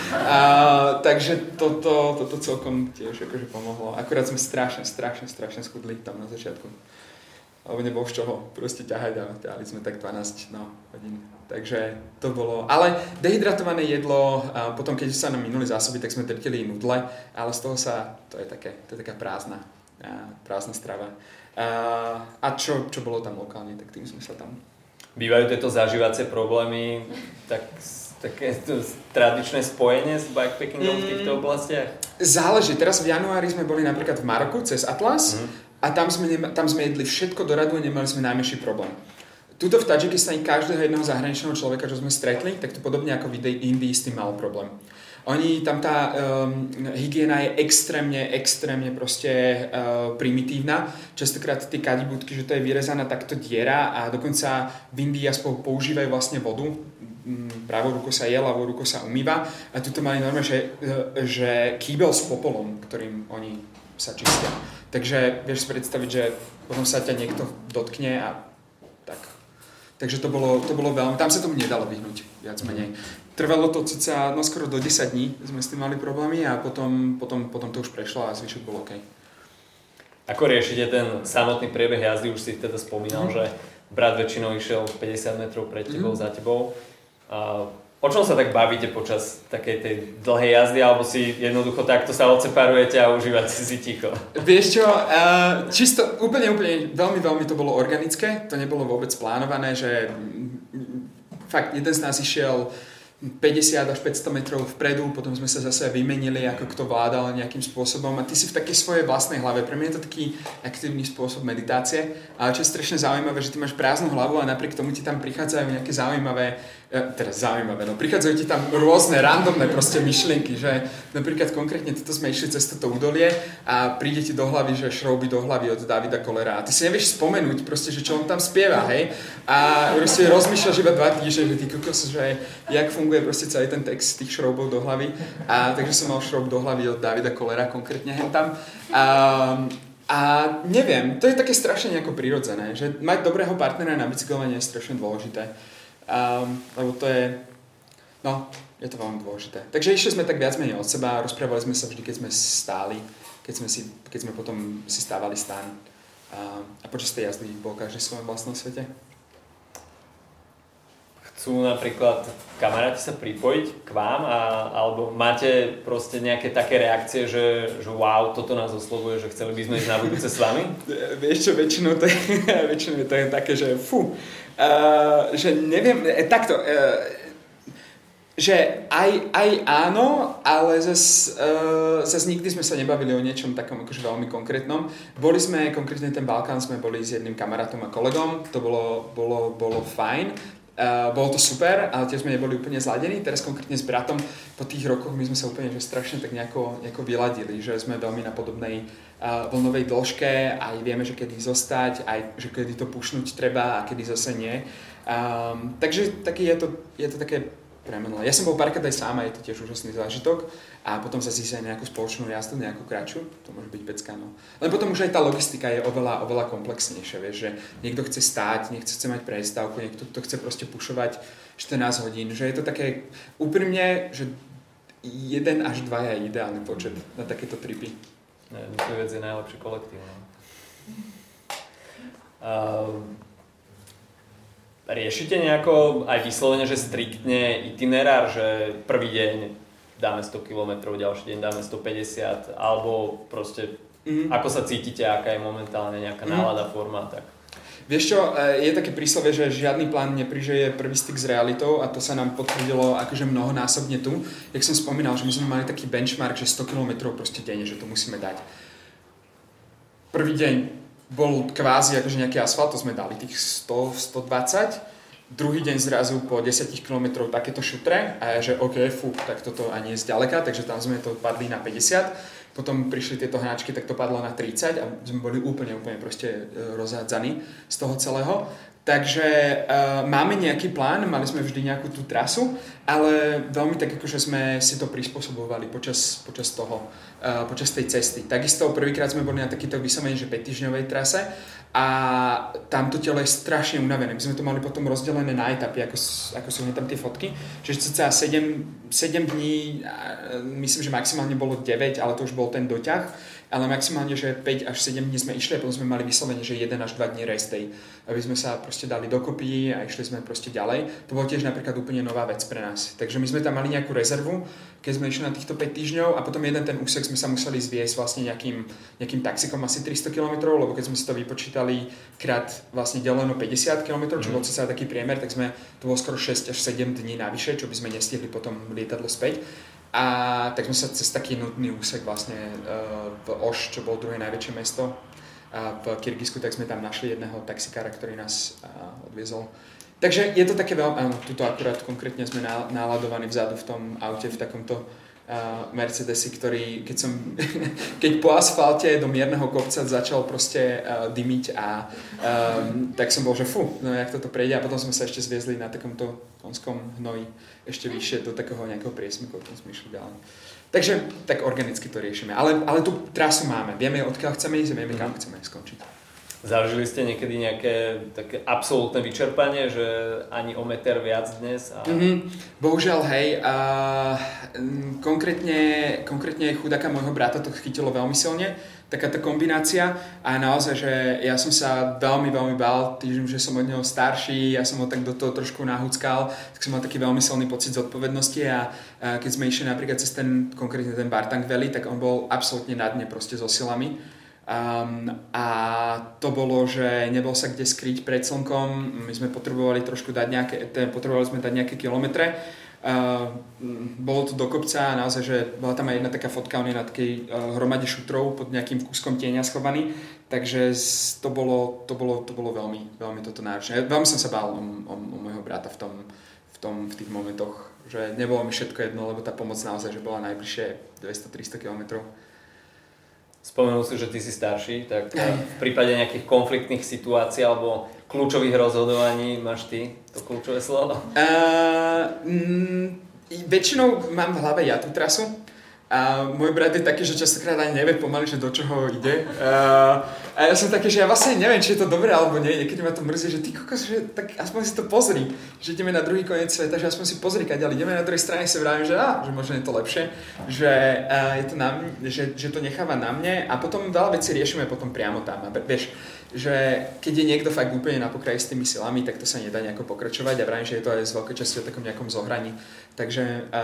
Takže toto celkom tiež akože pomohlo. Akurát sme strašne schudli tam na začiatku. Alebo nebol z čoho, proste ťahali sme tak 12 hodín. Takže to bolo, ale dehydratované jedlo, potom keď sa nám minuli zásoby, tak sme trtili nudle, ale z toho to je taká prázdna strava. A čo bolo tam lokálne, tak tým sme sa tam... Bývajú tieto zažívacie problémy, také tradičné spojenie s bikepackingom v týchto oblastiach? Záleží. Teraz v januári sme boli napríklad v Maroku cez Atlas a tam sme jedli všetko do radu a nemali sme najmenší problém. Tuto v Tadžikistane každého jedného zahraničného človeka, čo sme stretli, tak to podobne ako v Indii s tým mal problém. Oni, tam tá hygiena je extrémne proste primitívna. Častokrát tie kadibudky, že to je vyrezaná takto diera a dokonca v Indii aspoň používajú vlastne vodu. Pravou rukou sa je, ľavou rukou sa umýva. A tuto mali normálne, že kýbel s popolom, ktorým oni sa čistia. Takže vieš si predstaviť, že potom sa ťa niekto dotkne a tak. Takže to bolo veľmi... Tam sa tomu nedalo vyhnúť, viac menej. Trvalo to cca, no skoro do 10 dní sme s tým mali problémy a potom to už prešlo a zvyšok bol OK. Ako riešite ten samotný priebeh jazdy? Už si teda spomínal, že brat väčšinou išiel 50 metrov pred tebou, za tebou. O čom sa tak bavíte počas takej tej dlhej jazdy? Alebo si jednoducho takto sa odseparujete a užívate si ticho? Vieš čo, čisto úplne, veľmi to bolo organické. To nebolo vôbec plánované, že fakt jeden z nás išiel 50 až 500 metrov vpredu, potom sme sa zase vymenili, ako kto vládal nejakým spôsobom a ty si v takej svojej vlastnej hlave. Pre mňa je to taký aktívny spôsob meditácie, ale čo je strašne zaujímavé, že ty máš prázdnu hlavu a napriek tomu ti tam prichádzajú nejaké prichádzajú ti tam rôzne randomné proste myšlienky, že napríklad konkrétne toto sme išli cez toto údolie a príde ti do hlavy, že Šrouby do hlavy od Davida Kolera a ty si nevieš spomenúť proste, že čo on tam spieva, hej? A proste rozmýšľaš iba 2 týždne, že ty kokos, že jak funguje proste celý ten text tých Šroubov do hlavy a takže som mal Šroub do hlavy od Davida Kolera konkrétne hentam a neviem, to je také strašne nejako prirodzené, že mať dobrého partnera na bicyklovanie je strašne dôležité. Lebo to je, no, je to veľmi dôležité. Takže išli sme tak viac menej od seba, rozprávali sme sa vždy, keď sme stáli, keď sme potom si stávali stan. A počas tej jazdy bol každý v svojom vlastnom svete. Chcú napríklad kamaráti sa pripojiť k vám alebo máte proste nejaké také reakcie, že wow, toto nás oslovuje, že chceli by sme ísť na budúce s vami? Vieš čo, väčšinou to je také, že fú, že neviem, takto, že aj áno, ale zase nikdy sme sa nebavili o niečom takom akože veľmi konkrétnom. Boli sme, konkrétne ten Balkán sme boli s jedným kamarátom a kolegom, to bolo fajn. Bolo to super, ale tiež sme neboli úplne zladení. Teraz konkrétne s bratom po tých rokoch my sme sa úplne že strašne tak nejako vyladili, že sme veľmi na podobnej vlnovej dĺžke, aj vieme, že kedy zostať, aj že kedy to pušnúť treba a kedy zase nie. Takže taký je to také premenlé. Ja som bol párkrát aj sám a je to tiež úžasný zážitok a potom sa zísť aj nejakú spoločnú jazdu, nejakú kratšiu, to môže byť pecka, no. Len potom už aj tá logistika je oveľa komplexnejšia, vieš, že niekto chce stáť, niekto chce mať prestávku, niekto to chce proste pušovať 14 hodín, že je to také úprimne, že 1 až 2 je ideálny počet na takéto tripy. Druhá vec je najlepšie kolektívne. Riešite nejako aj vyslovene, že striktne itinerár, že prvý deň dáme 100 km, ďalší deň dáme 150, alebo proste ako sa cítite, aká je momentálne nejaká nálada, forma, tak? Vieš čo, je také príslovie, že žiadny plán neprižije prvý styk s realitou a to sa nám potvrdilo akože mnohonásobne tu. Jak som spomínal, že my sme mali taký benchmark, že 100 km proste denne, že to musíme dať. Prvý deň bol kvázi akože nejaký asfalt, to sme dali tých 100-120. Druhý deň zrazu po 10 km takéto šutre a že ok, fú, tak toto ani je zďaleka, takže tam sme to padli na 50. Potom prišli tieto hráčky, tak to padlo na 30 a sme boli úplne proste rozhádzaní z toho celého. Takže máme nejaký plán, mali sme vždy nejakú tú trasu, ale veľmi tak akože sme si to prispôsobovali počas tej cesty. Takisto prvýkrát sme boli na takýto vysamení, že 5-týždňovej trase a tamto telo je strašne unavené. My sme to mali potom rozdelené na etapy, ako sú tam tie fotky. Čiže 7 dní, myslím, že maximálne bolo 9, ale to už bol ten doťah. Ale maximálne, že 5 až 7 dní sme išli a potom sme mali vyslovene, že 1 až 2 dní rest day, aby sme sa proste dali dokopy a išli sme proste ďalej. To bolo tiež napríklad úplne nová vec pre nás. Takže my sme tam mali nejakú rezervu, keď sme išli na týchto 5 týždňov a potom jeden ten úsek sme sa museli zviesť vlastne nejakým taxikom asi 300 km, lebo keď sme si to vypočítali krát vlastne deleno 50 km, čo bol sa taký priemer, tak sme to bolo skoro 6 až 7 dní navyše, čo by sme nestihli potom lietadlo späť. A tak sme sa cez taký nudný úsek vlastne v Oš, čo bolo druhé najväčšie mesto v Kyrgyzsku, tak sme tam našli jedného taxikára, ktorý nás odviezol. Takže je to také veľmi, áno, tuto akurát konkrétne sme naladovaní vzadu v tom aute, v takomto Mercedesi, ktorý, keď po asfalte do mierneho kopca začal proste dymiť a tak som bol, že fú, no jak toto prejde, a potom sme sa ešte zviezli na takomto konskom hnoji ešte vyššie do takého nejakého priesmyku, o tom sme išli ďalej. Takže tak organicky to riešime, ale tú trasu máme, vieme odkiaľ chceme ísť, vieme kam chceme skončiť. Zažili ste niekedy nejaké také absolútne vyčerpanie, že ani o meter viac dnes? A... Bohužiaľ, hej. Konkrétne chudáka môjho brata to chytilo veľmi silne, taká tá kombinácia. A naozaj, že ja som sa veľmi, veľmi bál, tým, že som od neho starší, ja som ho tak do toho trošku nahúckal, tak som mal taký veľmi silný pocit zodpovednosti a keď sme išli napríklad cez ten, konkrétne ten Bartang Valley, tak on bol absolútne na dne proste so silami. A to bolo, že nebol sa kde skryť pred slnkom, my sme potrebovali trošku dať nejaké kilometre, bolo to do kopca a naozaj, že bola tam aj jedna taká fotka, on je na takej hromade šutrov pod nejakým kúskom tieňa schovaný, takže to bolo veľmi, veľmi toto náročné. Veľmi som sa bál o môjho brata v tých momentoch, že nebolo mi všetko jedno, lebo tá pomoc naozaj, že bola najbližšie 200-300 kilometrov. Spomenul si, že ty si starší, tak v prípade nejakých konfliktných situácií alebo kľúčových rozhodovaní máš ty to kľúčové slovo? Väčšinou mám v hlave ja tú trasu a môj brat je taký, že častokrát ani nevie pomaly, že do čoho ide. A ja som taký, že ja vlastne neviem, či je to dobré alebo nie, niekedy ma to mrzí, že ty kokos, že tak aspoň si to pozri, že ideme na druhý koniec sveta, že aspoň si pozri, kadeľ ideme, na druhej strane sa vravím, že že možno je to lepšie, že je to na mne, že to necháva na mne a potom veľa vecí riešime potom priamo tam. A vieš, že keď je niekto fakt úplne na pokraji s tými silami, tak to sa nedá nejako pokračovať a vravím, že je to aj z veľkej časti o takom nejakom zohraní. Takže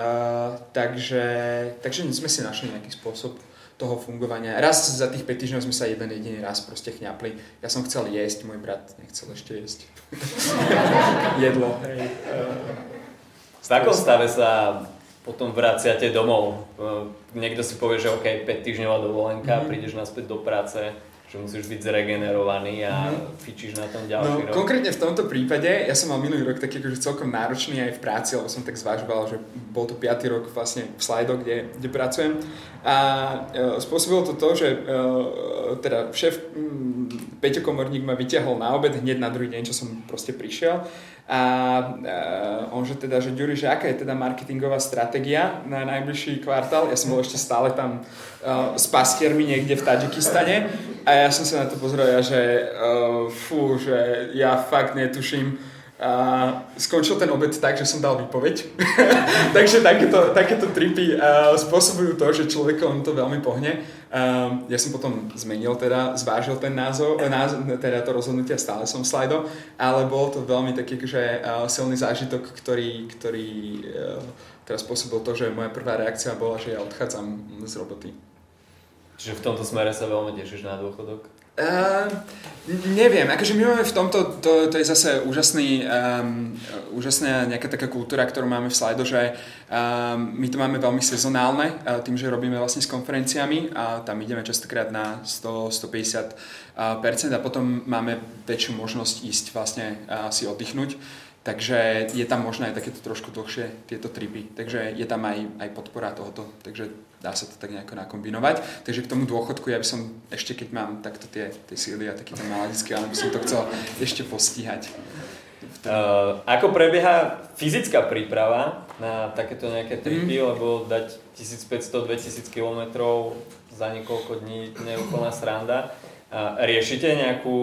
sme si našli nejaký spôsob toho fungovania. Raz za tých 5 týždňov sme sa jeden jediný raz proste chňapli. Ja som chcel jesť, môj brat nechcel ešte jesť. Jedlo. Hej. V takom stave sa potom vraciate domov? Niekto si povie, že OK, 5 týždňová dovolenka, prídeš naspäť do práce, že musíš byť zregenerovaný a fičíš na tom ďalší rok. Konkrétne v tomto prípade, ja som mal minulý rok taký akože celkom náročný aj v práci, lebo som tak zvážoval, že bol to 5. rok vlastne v Slido, kde pracujem. A spôsobilo to že teda šéf Peťo Komorník ma vyťahol na obed hneď na druhý deň, čo som proste prišiel. A on že Ďuri, že aká je teda marketingová stratégia na najbližší kvartál. Ja som bol ešte stále tam s pastiermi niekde v Tadžikistane a ja som sa na to pozrel, že ja fakt netuším. Skončil ten obed tak, že som dal výpoveď. Takže takéto tripy spôsobujú to, že človekom to veľmi pohne. Ja som potom zvážil ten názov, teda to rozhodnutie, stále som Slido, ale bol to veľmi taký, že silný zážitok, ktorý teraz spôsobil to, že moja prvá reakcia bola, že ja odchádzam z roboty. Čiže v tomto smere sa veľmi tešíš na dôchodok? Neviem, akože my máme v tomto, to je zase úžasná nejaká taká kultúra, ktorú máme v Slido, že my to máme veľmi sezonálne, tým, že robíme vlastne s konferenciami a tam ideme častokrát na 100-150% a potom máme väčšiu možnosť ísť vlastne si oddychnúť, takže je tam možno aj takéto trošku dlhšie tieto tripy, takže je tam aj podpora tohoto, takže dá sa to tak nejako nakombinovať. Takže k tomu dôchodku ja by som ešte, keď mám takto tie síly a taký ten maladický, ale by som to chcel ešte postíhať. Ako prebieha fyzická príprava na takéto nejaké tripy, lebo dať 1500-2000 km za niekoľko dní nie je úplná sranda. Riešite nejakú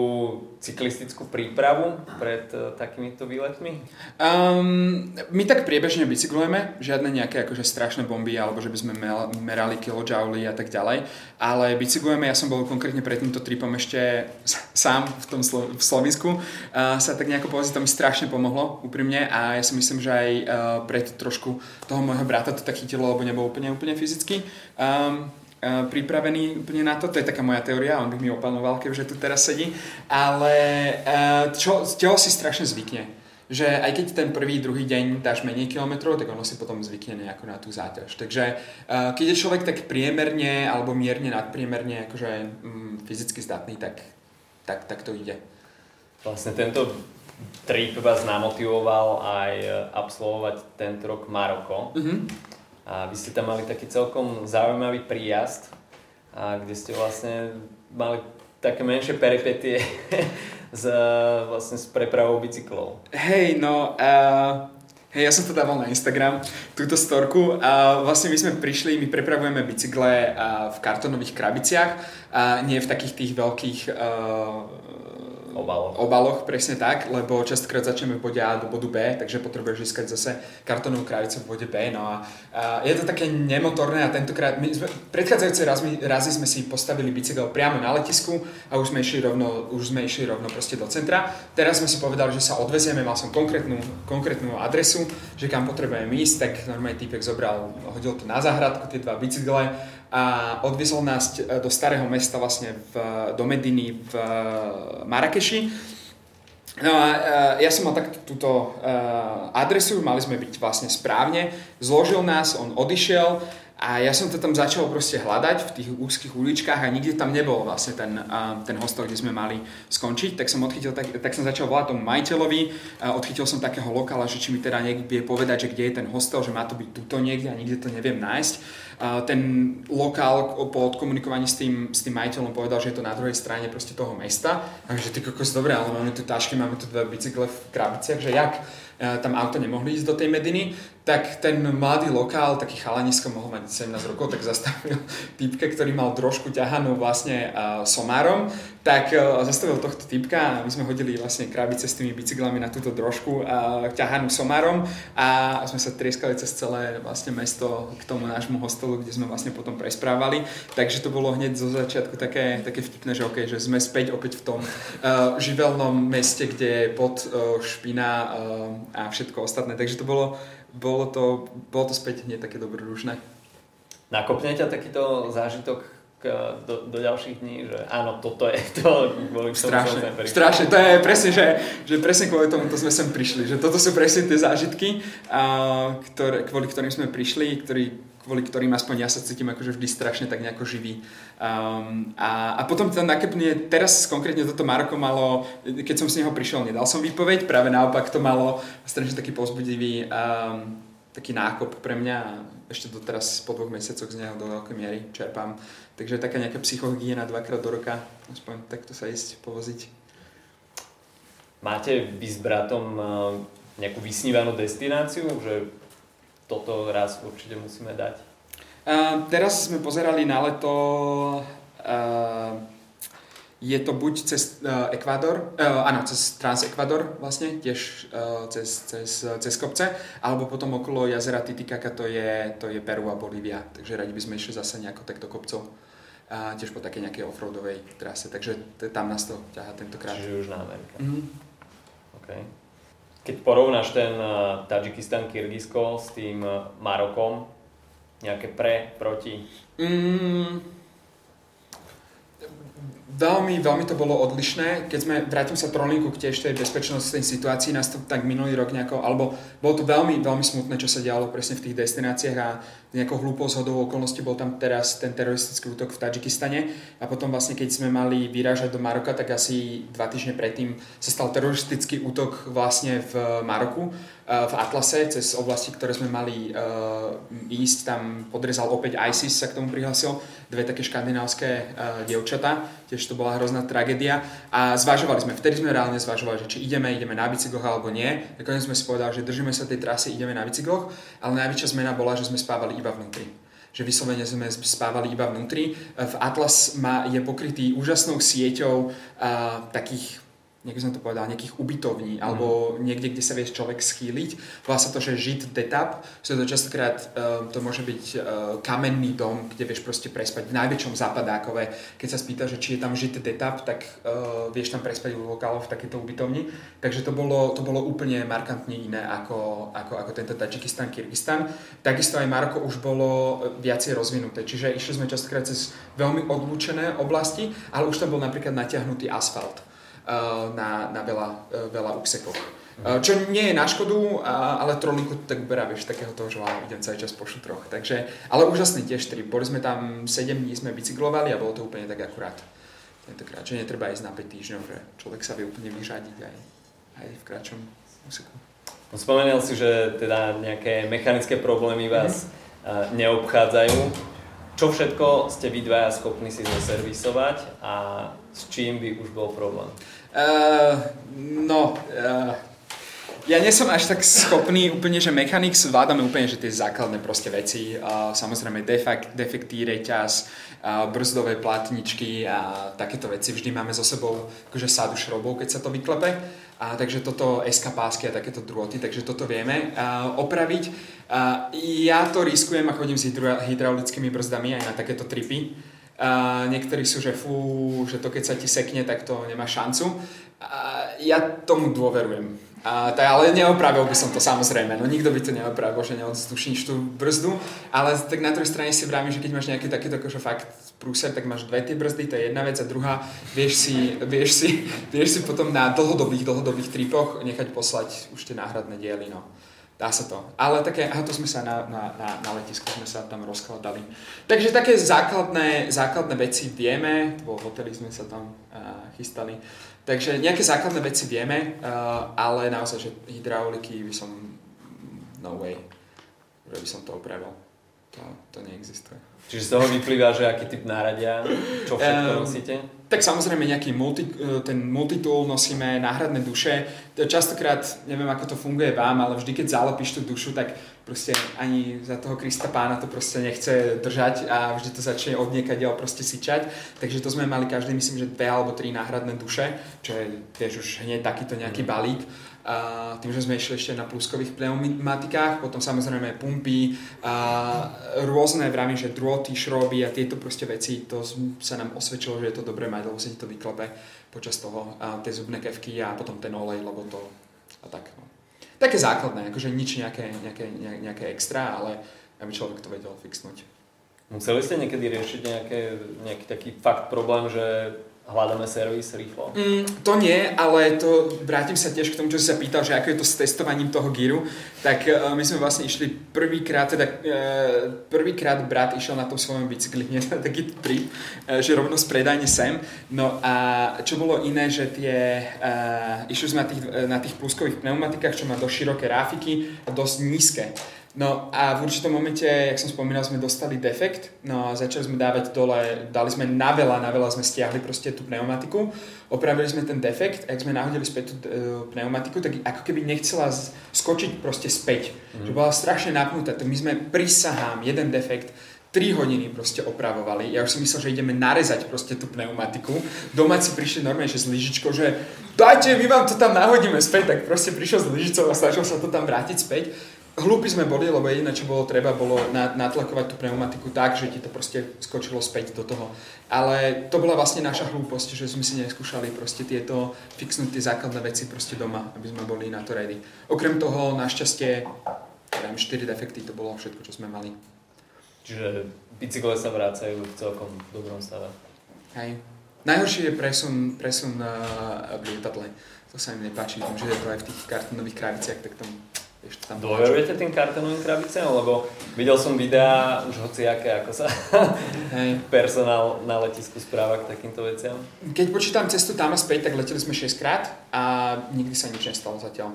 cyklistickú prípravu pred takýmito výletmi? My tak priebežne bicyklujeme, žiadne nejaké akože strašné bomby alebo že by sme merali kilojouly a tak ďalej, ale bicyklujeme, ja som bol konkrétne pred týmto tripom ešte sám v Slovinsku, sa tak nejako povedať, to mi strašne pomohlo úprimne a ja si myslím, že aj pred trošku toho môjho brata to tak chytilo, lebo nebol úplne fyzicky pripravený úplne na to je taká moja teória, on by mi opanoval, keďže tu teraz sedí, ale telo si strašne zvykne, že aj keď ten prvý, druhý deň dáš menej kilometrov, tak ono si potom zvykne nejako na tú záťaž, takže keď je človek tak priemerne alebo mierne nadpriemerne akože fyzicky zdatný, tak tak to ide. Vlastne tento trip vás namotivoval aj absolvovať tento rok Maroko. Mm-hmm. A vy ste tam mali taký celkom zaujímavý príjazd, kde ste vlastne mali také menšie peripetie s prepravou bicyklov. Hej, no... Hej, ja som to dával na Instagram, túto storku. A vlastne my sme prišli, my prepravujeme bicykle v kartónových krabiciach, a nie v takých tých veľkých obaloch, presne tak, lebo častokrát začneme v bode A do bodu B, takže potrebuješ získať zase kartónovú krabicu v bode B. No a je to také nemotorné a tentokrát, predchádzajúce razy sme si postavili bicykel priamo na letisku a už sme išli rovno proste do centra. Teraz sme si povedali, že sa odvezieme, mal som konkrétnu adresu, že kam potrebujem ísť, tak normálne týpek zobral, hodil to na záhradku, tie dva bicykle a odviezol nás do starého mesta, vlastne do Mediny v Marakeši. No a ja som mal tak túto adresu, mali sme byť vlastne správne, zložil nás, on odišiel a ja som to tam začal proste hľadať v tých úzkých uličkách a nikde tam nebol vlastne ten hostel, kde sme mali skončiť, tak som začal volať tomu majiteľovi, odchytil som takého lokála, že či mi teda niekto vie povedať, že kde je ten hostel, že má to byť tuto niekde a nikde to neviem nájsť. Ten lokál po odkomunikovaní s tým majiteľom povedal, že je to na druhej strane proste toho mesta, takže ty kokos, dobre, ale máme tu tášky, máme tu dva bicykle v krabiciach, že jak? Tam auto nemohli ísť do tej Mediny, tak ten mladý lokál, taký chalanisko, mohol mať 17 rokov, tak zastavil týpka, ktorý mal drožku ťahanú vlastne somárom, tak zastavil tohto týpka a my sme hodili vlastne krabice s tými bicyklami na túto drožku ťahanú somárom a sme sa trieskali cez celé vlastne mesto k tomu nášmu hostelu, kde sme vlastne potom presprávali, takže to bolo hneď zo začiatku také vtipné, že okej, že sme späť opäť v tom živelnom meste, kde je pod špina a všetko ostatné, takže to bolo to späť nie také dobrodružné. Nakopne ťa takýto zážitok do ďalších dní, že áno, toto je to, kvôli strašne, to je presne, že presne kvôli tomu to sme sem prišli, že toto sú presne tie zážitky, kvôli ktorým sme prišli, kvôli ktorým aspoň ja sa cítim akože vždy strašne tak nejako živý. A potom tam nakepne, teraz konkrétne toto Maroko malo, keď som z neho prišiel, nedal som výpoveď, práve naopak to malo strašne taký povzbudivý taký nákop pre mňa a ešte doteraz po 2 mesiacoch z neho do veľkej miery čerpám. Takže taká nejaká psychohygiena 2-krát do roka, aspoň takto sa ísť povoziť. Máte vy s bratom nejakú vysnívanú destináciu, že toto raz určite musíme dať? Teraz sme pozerali na leto, je to buď cez Ekvádor, áno, cez Trans-Ekvádor vlastne, tiež cez kopce, alebo potom okolo jazera Titicaca, to je Peru a Bolívia, takže radi by sme išli zase nejako takto kopcov, tiež po takej nejakej offroadovej trase, takže tam nás to ťahá tentokrát. Čiže Južná Amerika. Mm-hmm. Okay. Keď porovnáš ten Tadžikistan, Kirgizsko s tým Marokom, nejaké pre, proti? Veľmi, veľmi to bolo odlišné. Keď sme, vrátim sa trolinku k tej bezpečnostnej situácii, nás to tak minulý rok nejako, alebo bolo to veľmi, veľmi smutné, čo sa dialo presne v tých destináciách a nejakou hlúpou zhodou okolností bol tam teraz ten teroristický útok v Tadžikistane a potom vlastne keď sme mali vyrážať do Maroka, tak asi 2 týždne predtým sa stal teroristický útok vlastne v Maroku, v Atlase, cez oblasti, ktoré sme mali ísť, tam podrezal opäť ISIS, sa k tomu prihlásil, 2 také škandinávské dievčatá, tiež to bola hrozná tragédia a zvažovali sme, vtedy sme reálne zvažovali, že či ideme na bicykloch alebo nie, nakoniec sme si povedali, že držíme sa tej trasy, ideme na bicykloch, ale najväčšia zmena bola, že sme spávali iba vnútri. Že vyslovene sme spávali iba vnútri. V Atlas je pokrytý úžasnou sieťou takých, niekto som to povedal, nejakých ubytovní alebo niekde, kde sa vie človek schýliť. Volá sa to, že žid detap. Sú to častokrát, to môže byť kamenný dom, kde vieš proste prespať. V najväčšom západákové, keď sa spýta, že či je tam žid detap, tak vieš tam prespať u lokálov v takejto ubytovni. Takže to bolo úplne markantne iné ako tento Tadžikistan, Kirgizstan. Takisto aj Maroko už bolo viacej rozvinuté. Čiže išli sme častokrát cez veľmi odlúčené oblasti, ale už tam bol napríklad natiahnutý asfalt na veľa úsekov. Čo nie je na škodu, ale trolinku tak berá, vieš, takého toho, že idem celý čas po šutroch. Takže, ale úžasný tiež trip. Boli sme tam 7 dní, sme bicyklovali a bolo to úplne tak akurát. tentokrát, že netreba ísť na 5 týždňov, že človek sa vie úplne vyřadiť aj v kratšom úseku. Spomenul si, že teda nejaké mechanické problémy vás neobchádzajú. Čo všetko ste vy dvaja schopní si zaservisovať a s čím by už bol problém? Ja nie som až tak schopný úplne, že mechanik zvládame úplne, že tie základné proste veci. Samozrejme defektý reťaz, brzdové platničky a takéto veci vždy máme so sebou akože sádu šrobov, keď sa to vyklepe. A takže toto eskapásky a takéto drôty, takže toto vieme opraviť. Ja to riskujem a chodím s hydraulickými brzdami aj na takéto tripy. Niektorí sú, že fú, že to keď sa ti sekne, tak to nemá šancu. Ja tomu dôverujem. Ale neopravil by som to samozrejme, no nikto by to neopravil, že neodstušníš tú brzdu, ale tak na druhej strane si vravím, že keď máš nejaký takýto akože fakt prúser, tak máš dve tie brzdy, to je jedna vec a druhá, vieš si potom na dlhodobých tripoch nechať poslať už tie náhradné diely, no. Dá sa to. Ale také, to sme sa na letisku sme sa tam rozkladali. Takže také základné veci vieme, v hoteli sme sa tam chystali. Takže nejaké základné veci vieme, ale naozaj, že hydrauliky by som no way, že by som to opravil. To neexistuje. Čiže z toho vyplýva, že aký typ náradia, čo všetko nosíte? Tak samozrejme nejaký multitool nosíme, náhradné duše. Častokrát, neviem ako to funguje vám, ale vždy keď zalepíš tú dušu, tak proste ani za toho Krista pána to proste nechce držať a vždy to začne odniekadiaľ proste syčať. Takže to sme mali každý, myslím, že 2 alebo 3 náhradné duše, čo je tiež už hneď takýto nejaký balík. A tým, že sme išli ešte na pluskových pneumatikách, potom samozrejme pumpy, rôzne vravím, že drôty, šroby a tieto proste veci, to sa nám osvedčilo, že je to dobré mať, lebo sa ti to vyklepe počas toho, tie zubné kevky a potom ten olej, lebo to a tak. No. Také základné, akože nič nejaké extra, ale aby človek to vedel fixnúť. Museli ste niekedy riešiť nejaký taký fakt problém, že hľadáme servis rýchlo? To nie, ale to vrátim sa tiež k tomu, čo si sa pýtal, že ako je to s testovaním toho gyru. Tak my sme vlastne išli prvýkrát brat išiel na tom svojom bicykli, nie taký trip, že rovno z predajne sem. No a čo bolo iné, že išli sme na tých pluskových pneumatikách, čo má dosť široké ráfiky a dosť nízke. No a v určitom momente, jak som spomínal, sme dostali defekt, no a začali sme dávať dole, dali sme na veľa sme stiahli proste tú pneumatiku, opravili sme ten defekt a jak sme nahodili späť tú pneumatiku, tak ako keby nechcela skočiť proste späť, že bola strašne napnutá, tak my sme prisahám jeden defekt, 3 hodiny proste opravovali. Ja už som myslel, že ideme narezať proste tú pneumatiku. Domáci prišli normálne, že s lyžičkou, že dajte, my vám to tam nahodíme späť, tak proste prišiel s lyžicou a snažil sa to tam vrátiť späť. Hlúpi sme boli, lebo jediné, čo bolo treba, bolo natlakovať tú pneumatiku tak, že ti to proste skočilo späť do toho. Ale to bola vlastne naša hlúposť, že sme si neskúšali proste tieto fixnúť tie základné veci proste doma, aby sme boli na to ready. Okrem toho, našťastie, 4 defekty, to bolo všetko, čo sme mali. Čiže bicykle sa vrácajú v celkom dobrom stave. Hej. Najhoršie je presun v lietadle. To sa im nepáči, tým, že je to aj v tých kartónových kráviciach, tak tomu... Dôverujete tým kartónovým krabicám? Lebo videl som videá už hociaké, ako sa personál na letisku správa k takýmto veciam. Keď počítam cestu tam a späť, tak leteli sme 6-krát a nikdy sa nič nestalo zatiaľ.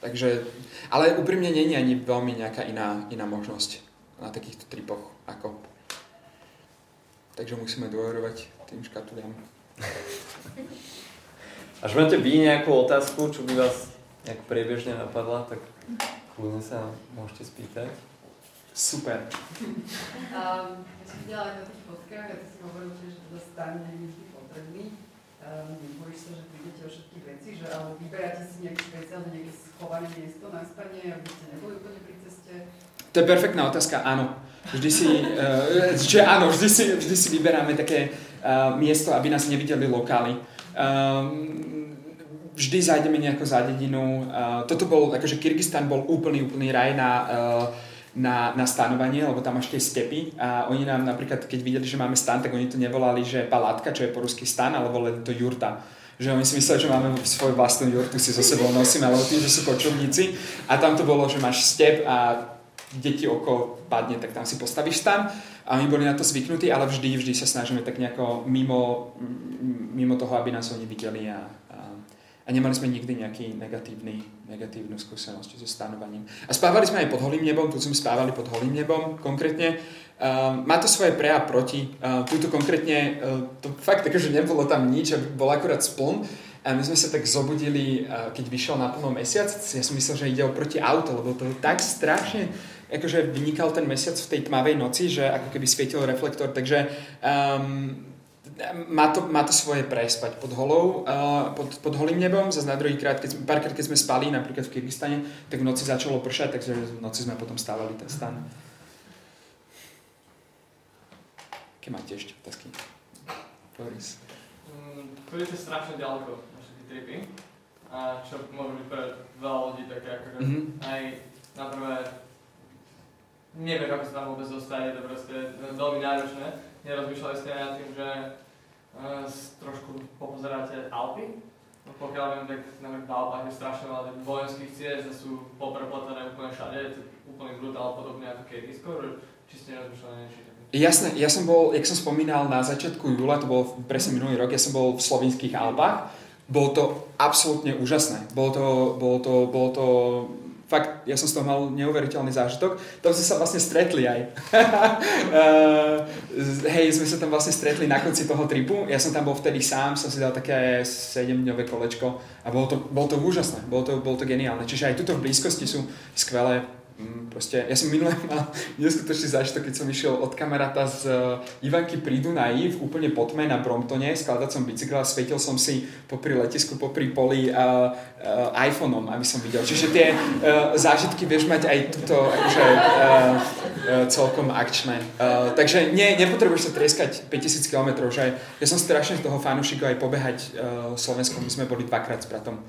Takže, ale úprimne nie je ani veľmi nejaká iná možnosť na takýchto tripoch. Ako. Takže musíme dôverovať tým škatuliam. Až máte vy nejakú otázku, čo by vás nejak priebežne napadla, tak kľudne sa môžete spýtať. Super. Ja som videla aj na tých fotkách a ty si hovoril, že to stane nejaký potrebný. Nebojíš sa, že prídete o všetky veci, že ale vyberáte si nejaké špeciálne, nejaké schované miesto na spanie, aby ste neboli úplne pri ceste? To je perfektná otázka, áno. Vždy si vyberáme také miesto, aby nás nevideli lokály. Vždy zájdeme nejako za dedinu. Toto bol, akože Kirgizstan bol úplný raj na stanovanie, lebo tam máš tie stepy a oni nám napríklad, keď videli, že máme stan, tak oni to nevolali, že palátka, čo je po rusky stan, ale volali to jurta. Že oni si mysleli, že máme svoju vlastnú jurtu, si so sebou nosíme, alebo tým, že sú kočovníci. A tam to bolo, že máš step a deti oko padne, tak tam si postavíš tam. A my boli na to zvyknutí, ale vždy sa snažíme tak nejako mimo toho, aby nás oni videli a nemali sme nikdy nejaký negatívnu skúsenosť so stanovaním. A spávali sme aj pod holým nebom, tu sme spávali pod holým nebom konkrétne. Má to svoje pre a proti. Tuto konkrétne, to fakt tak, že nebolo tam nič, bol akurát spln. A my sme sa tak zobudili, keď vyšiel naplno mesiac. Ja som myslel, že ide oproti auto, lebo to je tak strašne, akože vynikal ten mesiac v tej tmavej noci, že ako keby svietil reflektor, takže má to svoje prespať pod holou, pod holým nebom. Zase na druhýkrát, párkrát keď sme spali, napríklad v Kirgizstane, tak v noci začalo pršať, takže v noci sme potom stávali ten stan. Aké máte ešte otázky? Boris. Chodíte strašne ďaleko. Tripy a čo môžu byť pre veľa ľudí také akože aj na prvé neviem, ako sa tam vôbec zostaje, to proste veľmi náročné. Nerozmýšľali ste aj nad tým, že trošku popozeráte Alpy? No pokiaľ viem, tak v Alpách je strašne veľa vojenských ciest, že sú poprepletené úplne všade, úplne brutál, podobne ako Kyrgyzsko, či ste nerozmýšľali niečo? Jasné, ja som bol, jak som spomínal, na začiatku júla, to bol presne minulý rok, ja som bol v slovinských Alpách. Bolo to absolútne úžasné. Bolo to fakt, ja som z toho mal neuveriteľný zážitok. Tam sme sa vlastne stretli aj. Sme sa tam vlastne stretli na konci toho tripu. Ja som tam bol vtedy sám, som si dal také 7-dňové kolečko a bolo to úžasné, bolo to geniálne. Čiže aj tuto v blízkosti sú skvelé. Proste, ja som minulé mal neskutočný zážitok, keď som išiel od kamaráta z Ivanky pri Dunaji, úplne pod tme na Bromptone, skladal som bicykla a svetil som si popri letisku, popri poli iPhoneom, aby som videl. Čiže tie zážitky vieš mať aj tuto akože, celkom akčné. Takže nepotrebuješ sa treskať 5000 km, že ja som strašne toho fanúšika aj pobehať Slovensku. My sme boli dvakrát s bratom,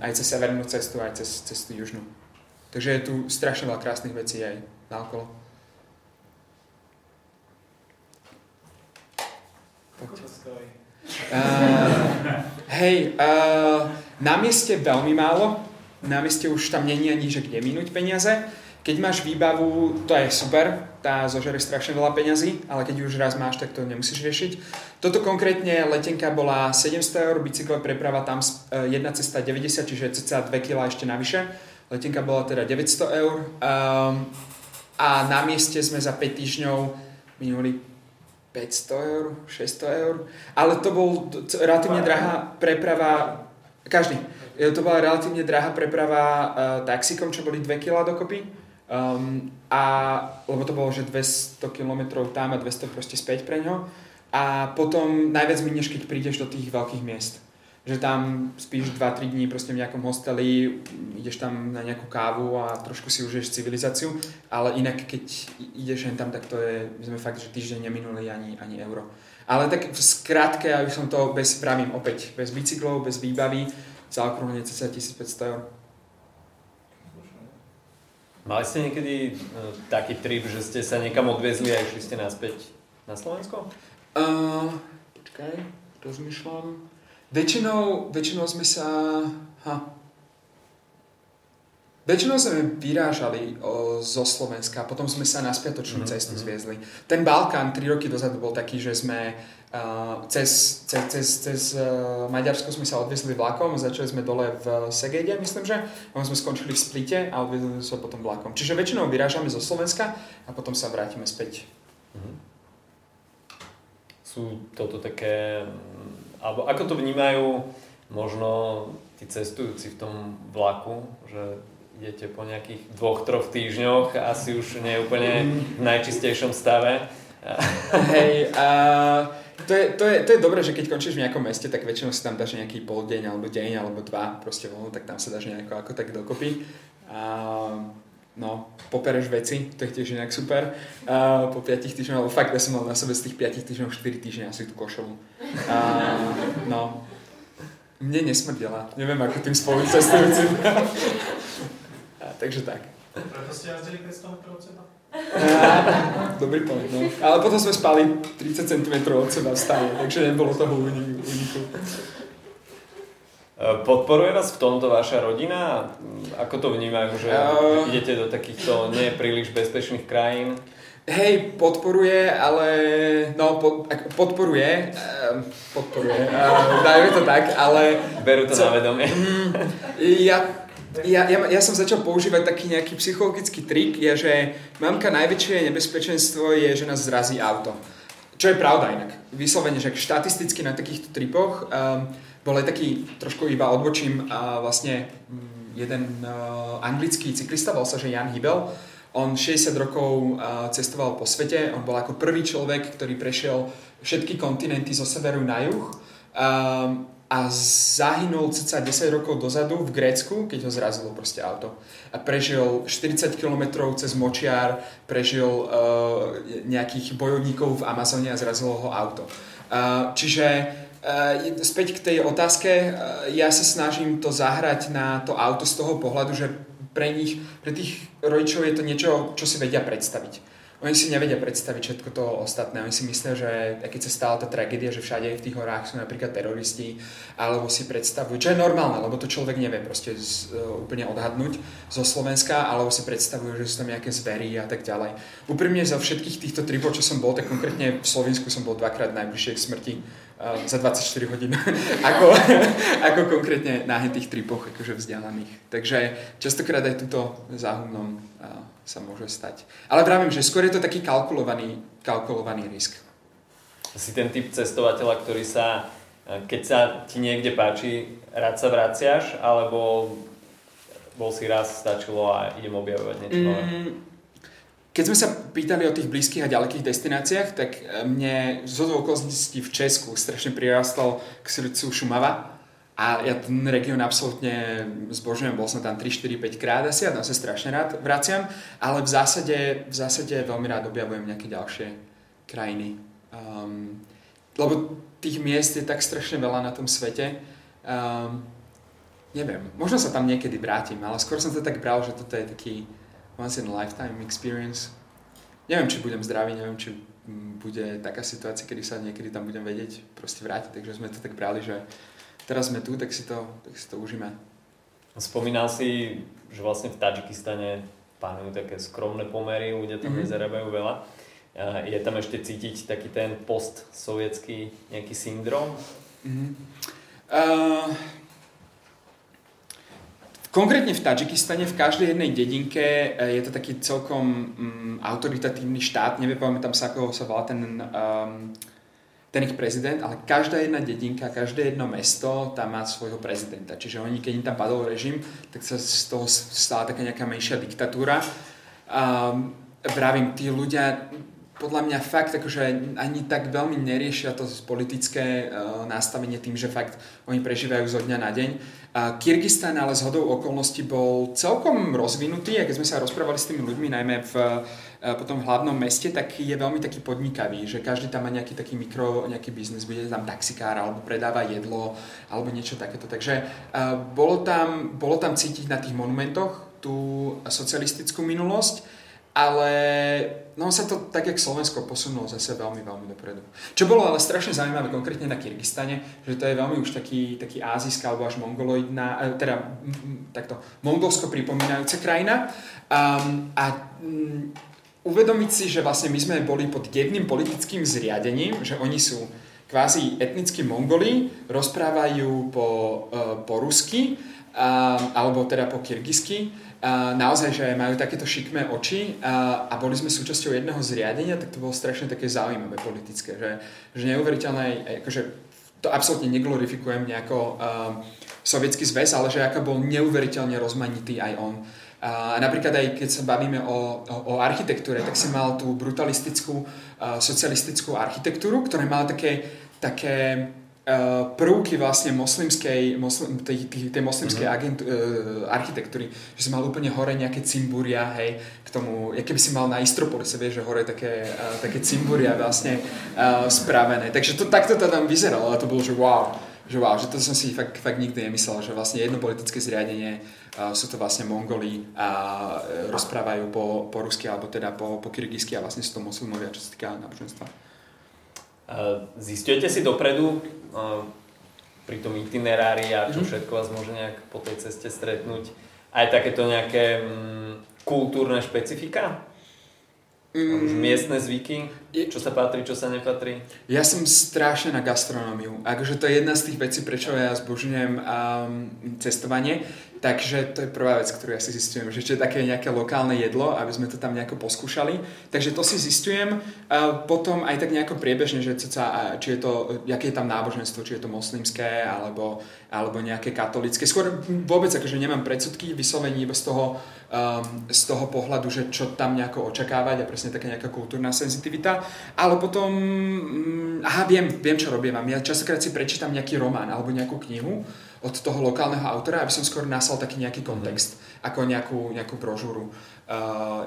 aj cez severnú cestu, aj cez tú južnú. Takže je tu strašne veľa krásnych vecí aj naokolo. Na mieste veľmi málo. Na mieste už tam není ani, že kde minúť peniaze. Keď máš výbavu, to je super, tá zožere strašne veľa peňazí, ale keď už raz máš, tak to nemusíš riešiť. Toto konkrétne letenka bola 700 eur, bicyklová preprava tam jedna cesta 90, čiže cca 2 kg ešte navyše. Letenka bola teda 900 eur a na mieste sme za 5 týždňov minuli 500 eur, 600 eur. Ale to bol relatívne drahá preprava, každý. To bola relatívne drahá preprava taxikom, čo boli 2 kg dokopy. Lebo to bolo, že 200 km tam a 200 proste späť pre ňo. A potom najviac minieš, keď prídeš do tých veľkých miest. Že tam spíš 2-3 dní proste v nejakom hosteli, ideš tam na nejakú kávu a trošku si užiješ civilizáciu, ale inak keď ideš len tam, tak to je, my sme fakt, že týždeň neminuli ani euro. Ale tak v skratke, aby som to pravím opäť, bez bicyklov, bez výbavy, zaokrúhlenie cca 1500 eur. Mali ste niekedy taký trip, že ste sa niekam odviezli a išli ste naspäť na Slovensko? Počkaj, rozmýšľam. Väčšinou sme sa... Väčšinou sme vyrážali zo Slovenska, potom sme sa na spiatočnú cestu zviezli. Ten Balkán 3 roky dozadu bol taký, že sme cez Maďarsko sme sa odviezli vlakom, začali sme dole v Segede, myslím, že. A sme skončili v Splite a odviezli sa potom vlakom. Čiže väčšinou vyrážame zo Slovenska a potom sa vrátime späť. Sú toto také... Alebo ako to vnímajú možno tí cestujúci v tom vlaku, že idete po nejakých 2-3 týždňoch, asi už nie úplne v najčistejšom stave. To je dobré, že keď končíš v nejakom meste, tak väčšinou si tam dáš nejaký pol deň, alebo deň, alebo dva, proste voľno, tak tam sa dáš nejako ako tak dokopy. Popereš veci, to je tiež nejak super. Po 5 týždňov, alebo fakt, ja som mal na sebe z tých 5 týždňov 4 týždňa asi tú košelu. Mne nesmrdela. Neviem, ako tým spolucestujúcim. Takže tak. Preto ste jazdili 500 metrov od seba? Dobrý point, no. Ale potom sme spali 30 cm od seba v stane, takže nebolo toho úniku. Podporuje vás v tomto vaša rodina? Ako to vnímajú, že idete do takýchto nepríliš bezpečných krajín? Hej, podporuje, ale no, podporuje, dajme to tak, ale... Berú to na vedomie. Ja som začal používať taký nejaký psychologický trik, je, že mamka najväčšie nebezpečenstvo je, že nás zrazí auto. Čo je pravda inak. Vyslovene, že štatisticky na takýchto tripoch bol aj taký, trošku iba odbočím, vlastne jeden anglický cyklista, bol sa, že Jan Hybel. On 60 rokov cestoval po svete, on bol ako prvý človek, ktorý prešiel všetky kontinenty zo severu na juh a zahynul cca 10 rokov dozadu v Grécku, keď ho zrazilo proste auto. A prežil 40 km cez močiar, prežil nejakých bojovníkov v Amazóne a zrazilo ho auto. Čiže... späť k tej otázke, ja sa snažím to zahrať na to auto z toho pohľadu, že pre nich, pre tých rodičov je to niečo, čo si vedia predstaviť. Oni si nevedia predstaviť všetko to ostatné. Oni si myslia, že keď sa stala tá tragédia, že všade v tých horách sú napríklad teroristi, alebo si predstavujú, čo je normálne, lebo to človek nevie proste úplne odhadnúť zo Slovenska, alebo si predstavujú, že sú tam nejaké zvery a tak ďalej. Úprimne zo všetkých týchto tripov, čo som bol, tak konkrétne v Slovinsku som bol dvakrát najbližšie k smrti za 24 hodín, ako konkrétne na tých tripoch, akože vzdialených. Takže častokrát aj túto záhubnom sa môže stať. Ale vravím, že skôr je to taký kalkulovaný risk. Si ten typ cestovateľa, ktorý sa, keď sa ti niekde páči, rád sa vraciaš, alebo bol si raz, stačilo a idem objavovať niečo nové? Keď sme sa pýtali o tých blízkych a ďalekých destináciách, tak mne zo okolností v Česku strašne prirastol k srdcu Šumava a ja ten región absolútne zbožňujem, bol som tam 3-4-5 krát asi a tam sa strašne rád vraciam, ale v zásade veľmi rád objavujem nejaké ďalšie krajiny. Lebo tých miest je tak strašne veľa na tom svete. Neviem, možno sa tam niekedy vrátim, ale skôr som to tak bral, že toto je taký once in a lifetime experience. Neviem, či budem zdravý, neviem, či bude taká situácia, kedy sa niekedy tam budem vedieť proste vrátiť, takže sme to tak brali, že teraz sme tu, tak si to užíme. Spomínal si, že vlastne v Tadžikistane panujú také skromné pomery, ľudia tam nezarábajú veľa. Je tam ešte cítiť taký ten postsovietský nejaký syndrom? Konkrétne v Tadžikistane, v každej jednej dedinke je to taký celkom autoritatívny štát. Nepamätám sa, ako sa volá ten ich prezident, ale každá jedna dedinka, každé jedno mesto tam má svojho prezidenta. Čiže oni, keď im tam padol režim, tak sa z toho stala taká nejaká menšia diktatúra. Vravím, tí ľudia podľa mňa fakt akože ani tak veľmi neriešia to politické nastavenie tým, že fakt oni prežívajú zo dňa na deň. Kirgizstan ale zhodou okolností bol celkom rozvinutý a keď sme sa rozprávali s tými ľuďmi, najmä potom v hlavnom meste, tak je veľmi taký podnikavý, že každý tam má nejaký taký nejaký biznis, bude tam taxikár alebo predáva jedlo alebo niečo takéto. Takže bolo tam cítiť na tých monumentoch tú socialistickú minulosť, ale no sa to tak, jak Slovensko, posunulo zase veľmi, veľmi dopredu. Čo bolo ale strašne zaujímavé konkrétne na Kirgizstane, že to je veľmi už taký ázijská alebo až mongoloidná, teda takto mongolsko pripomínajúca krajina uvedomiť si, že vlastne my sme boli pod jedným politickým zriadením, že oni sú kvázi etnickí Mongoli, rozprávajú po rusky alebo teda po kirgizsky. Naozaj, že majú takéto šikmé oči a boli sme súčasťou jedného zriadenia, tak to bolo strašne také zaujímavé politické, že neuveriteľné, akože to absolútne neglorifikujem nejako sovietský zväz, ale že aká bol neuveriteľne rozmanitý aj on. Napríklad aj keď sa bavíme o architektúre, tak si mal tú brutalistickú socialistickú architektúru, ktorá mala také prvky vlastne tej moslimskej architektúry, že si mal úplne hore nejaké cimburia, hej, k tomu, keby si mal na Istropolise, vieš, že hore také cimburia vlastne spravené. Takže takto to tam vyzeralo, ale to bolo, že to som si fakt nikdy nemyslel, že vlastne jedno politické zriadenie sú to vlastne Mongoli a rozprávajú po rusky alebo teda po kirgizsky a vlastne sú to moslimovia, čo sa týka náboženstva. Zisťujete si dopredu, pri tom itinerári a čo všetko vás môže nejak po tej ceste stretnúť. Aj takéto nejaké kultúrne špecifika? Už miestne zvyky? Čo sa patrí, čo sa nepatrí? Ja som strašne na gastronómiu. Akože to je jedna z tých vecí, prečo ja zbožňujem cestovanie. Takže to je prvá vec, ktorú ja si zistujem. Že čo je také nejaké lokálne jedlo, aby sme to tam nejako poskúšali. Takže to si zistujem. Potom aj tak nejako priebežne, že či je to, aké je tam náboženstvo, či je to moslimské, alebo nejaké katolické. Skôr vôbec akože nemám predsudky, vyslovení iba z toho pohľadu, že čo tam nejako očakávať a presne taká nejaká kultúrna senzitivita. Ale potom, viem čo robím. Ja častokrát si prečítam nejaký román alebo nejakú knihu od toho lokálneho autora, aby som skôr nasal taký nejaký kontext, ako nejakú brožúru,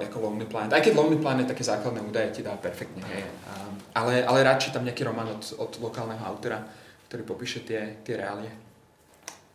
ako Lonely Planet. Aj keď Lonely Planet také základné údaje ti dá perfektne. Ale rád čítam nejaký román od lokálneho autora, ktorý popíše tie reálie.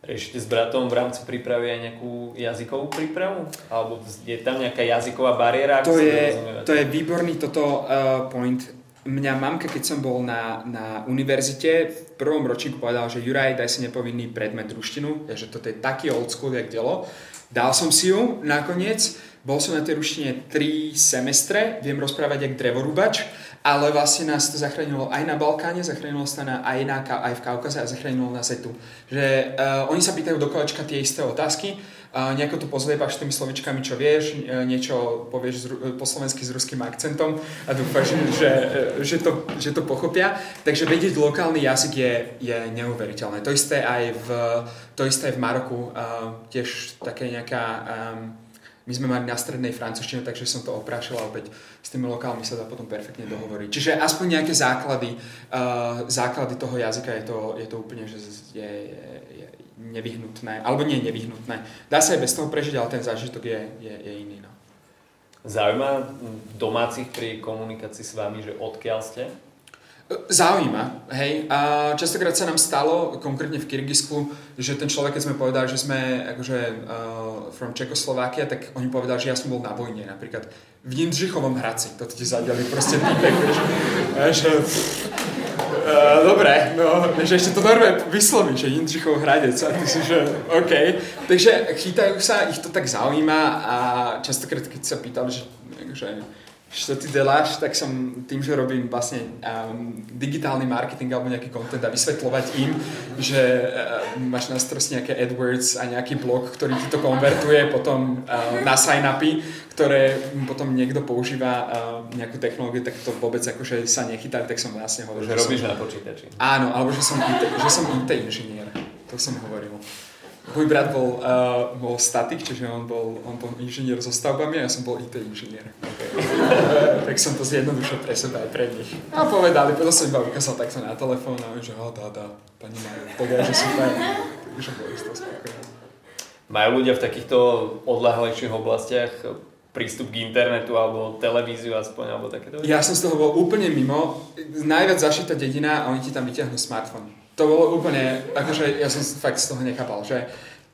Riešite s bratom v rámci prípravy aj nejakú jazykovú prípravu? Alebo je tam nejaká jazyková bariéra? To je výborný toto point. Mňa mamka, keď som bol na univerzite, v prvom ročníku povedala, že Juraj, daj si nepovinný predmet ruštinu. Takže toto je taký old school, jak dielo. Dal som si ju nakoniec. Bol som na tej ruštine 3 semestre. Viem rozprávať jak drevorúbač. Ale vlastne nás to zachránilo aj na Balkáne, zachránilo sa aj v Kaukaze a zachránilo nás aj tu. Že oni sa pýtajú do kolečka tie isté otázky, nejako to pozliepáš tými slovičkami, čo vieš, niečo povieš po slovensky s ruským akcentom a dúfáš, že to pochopia. Takže vedieť lokálny jazyk je neuveriteľné. To isté aj v Maroku, tiež také nejaká... My sme mali na strednej francúzštine, takže som to oprášila opäť. S tými lokálmi sa dá potom perfektne dohovoriť. Čiže aspoň nejaké základy toho jazyka je to úplne, že je nevyhnutné. Alebo nie nevyhnutné. Dá sa aj bez toho prežiť, ale ten zážitok je iný. No. Zaujíma domácich pri komunikácii s vami, že odkiaľ ste? Zaujíma, hej. A častokrát sa nám stalo, konkrétne v Kyrgyzsku, že ten človek, keď sme povedali, že sme akože from Czechoslovakia, tak oni povedali, že ja som bol na vojne, napríklad v Jindřichovom Hradci. To ti zadeli proste týpek, dobre, no, že ešte to normálne vysloví, že Jindřichov Hradec a ty si, že okej. Takže chytajú sa, ich to tak zaujíma a častokrát, keď sa pýtali, že čo ty deláš, tak som tým, že robím vlastne digitálny marketing alebo nejaký content a vysvetľovať im, že máš na starosti nejaké AdWords a nejaký blog, ktorý ti to konvertuje potom na sign-upy, ktoré potom niekto používa nejakú technológiu, tak to vôbec akože sa nechytá, tak som vlastne hovoril. Že robíš na počítači. Áno, alebo že som IT inžinier, to som hovoril. Môj brat bol statik, čiže on bol inžinier so stavbami a ja som bol IT inžinier. Okay. Tak som to zjednodušil pre seba aj pre nich. A povedali, preto som iba ukázal takto na telefón a on, že dá, pani Majú, tak ja, že super. Takže boli z toho spokojné. Majú ľudia v takýchto odľahlejších oblastiach prístup k internetu alebo televíziu aspoň, alebo takéto? Ja som z toho bol úplne mimo. Najviac zašitá dedina a oni ti tam vyťahnú smartfón. To bolo úplne, akože ja som fakt z toho nechápal, že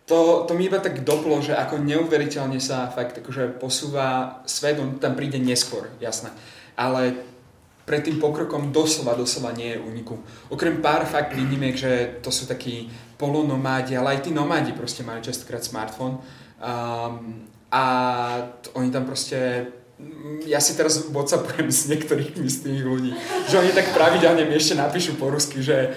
to mi iba tak doplo, že ako neuveriteľne sa fakt akože posúva svet, on tam príde neskôr, jasné, ale pred tým pokrokom doslova nie je úniku. Okrem pár fakt výnimiek, že to sú takí polonomádi, ale aj tí nomádi proste majú častokrát smartfón a oni tam proste... Ja si teraz whatsappujem s niektorými z tých ľudí, že oni tak pravidelne mi ešte napíšu po rusky, že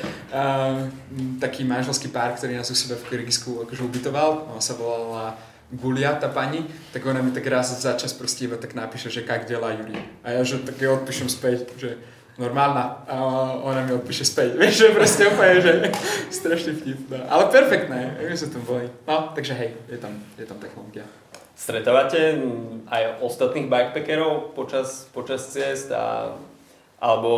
taký manželský pár, ktorý nás u sebe v Kyrgyzsku akože ubytoval, ona sa volala Gulia, tá pani, tak ona mi tak raz za čas proste iba tak napíše, že kak dela Juri. A ja že tak ja odpíšem späť, že normálna, a ona mi odpíše späť. Vieš, že proste úplne, že strašne vtipná, ale perfektné, ako sa tam boli. No, takže hej, je tam technológia. Stretávate aj ostatných bikepackerov počas ciest alebo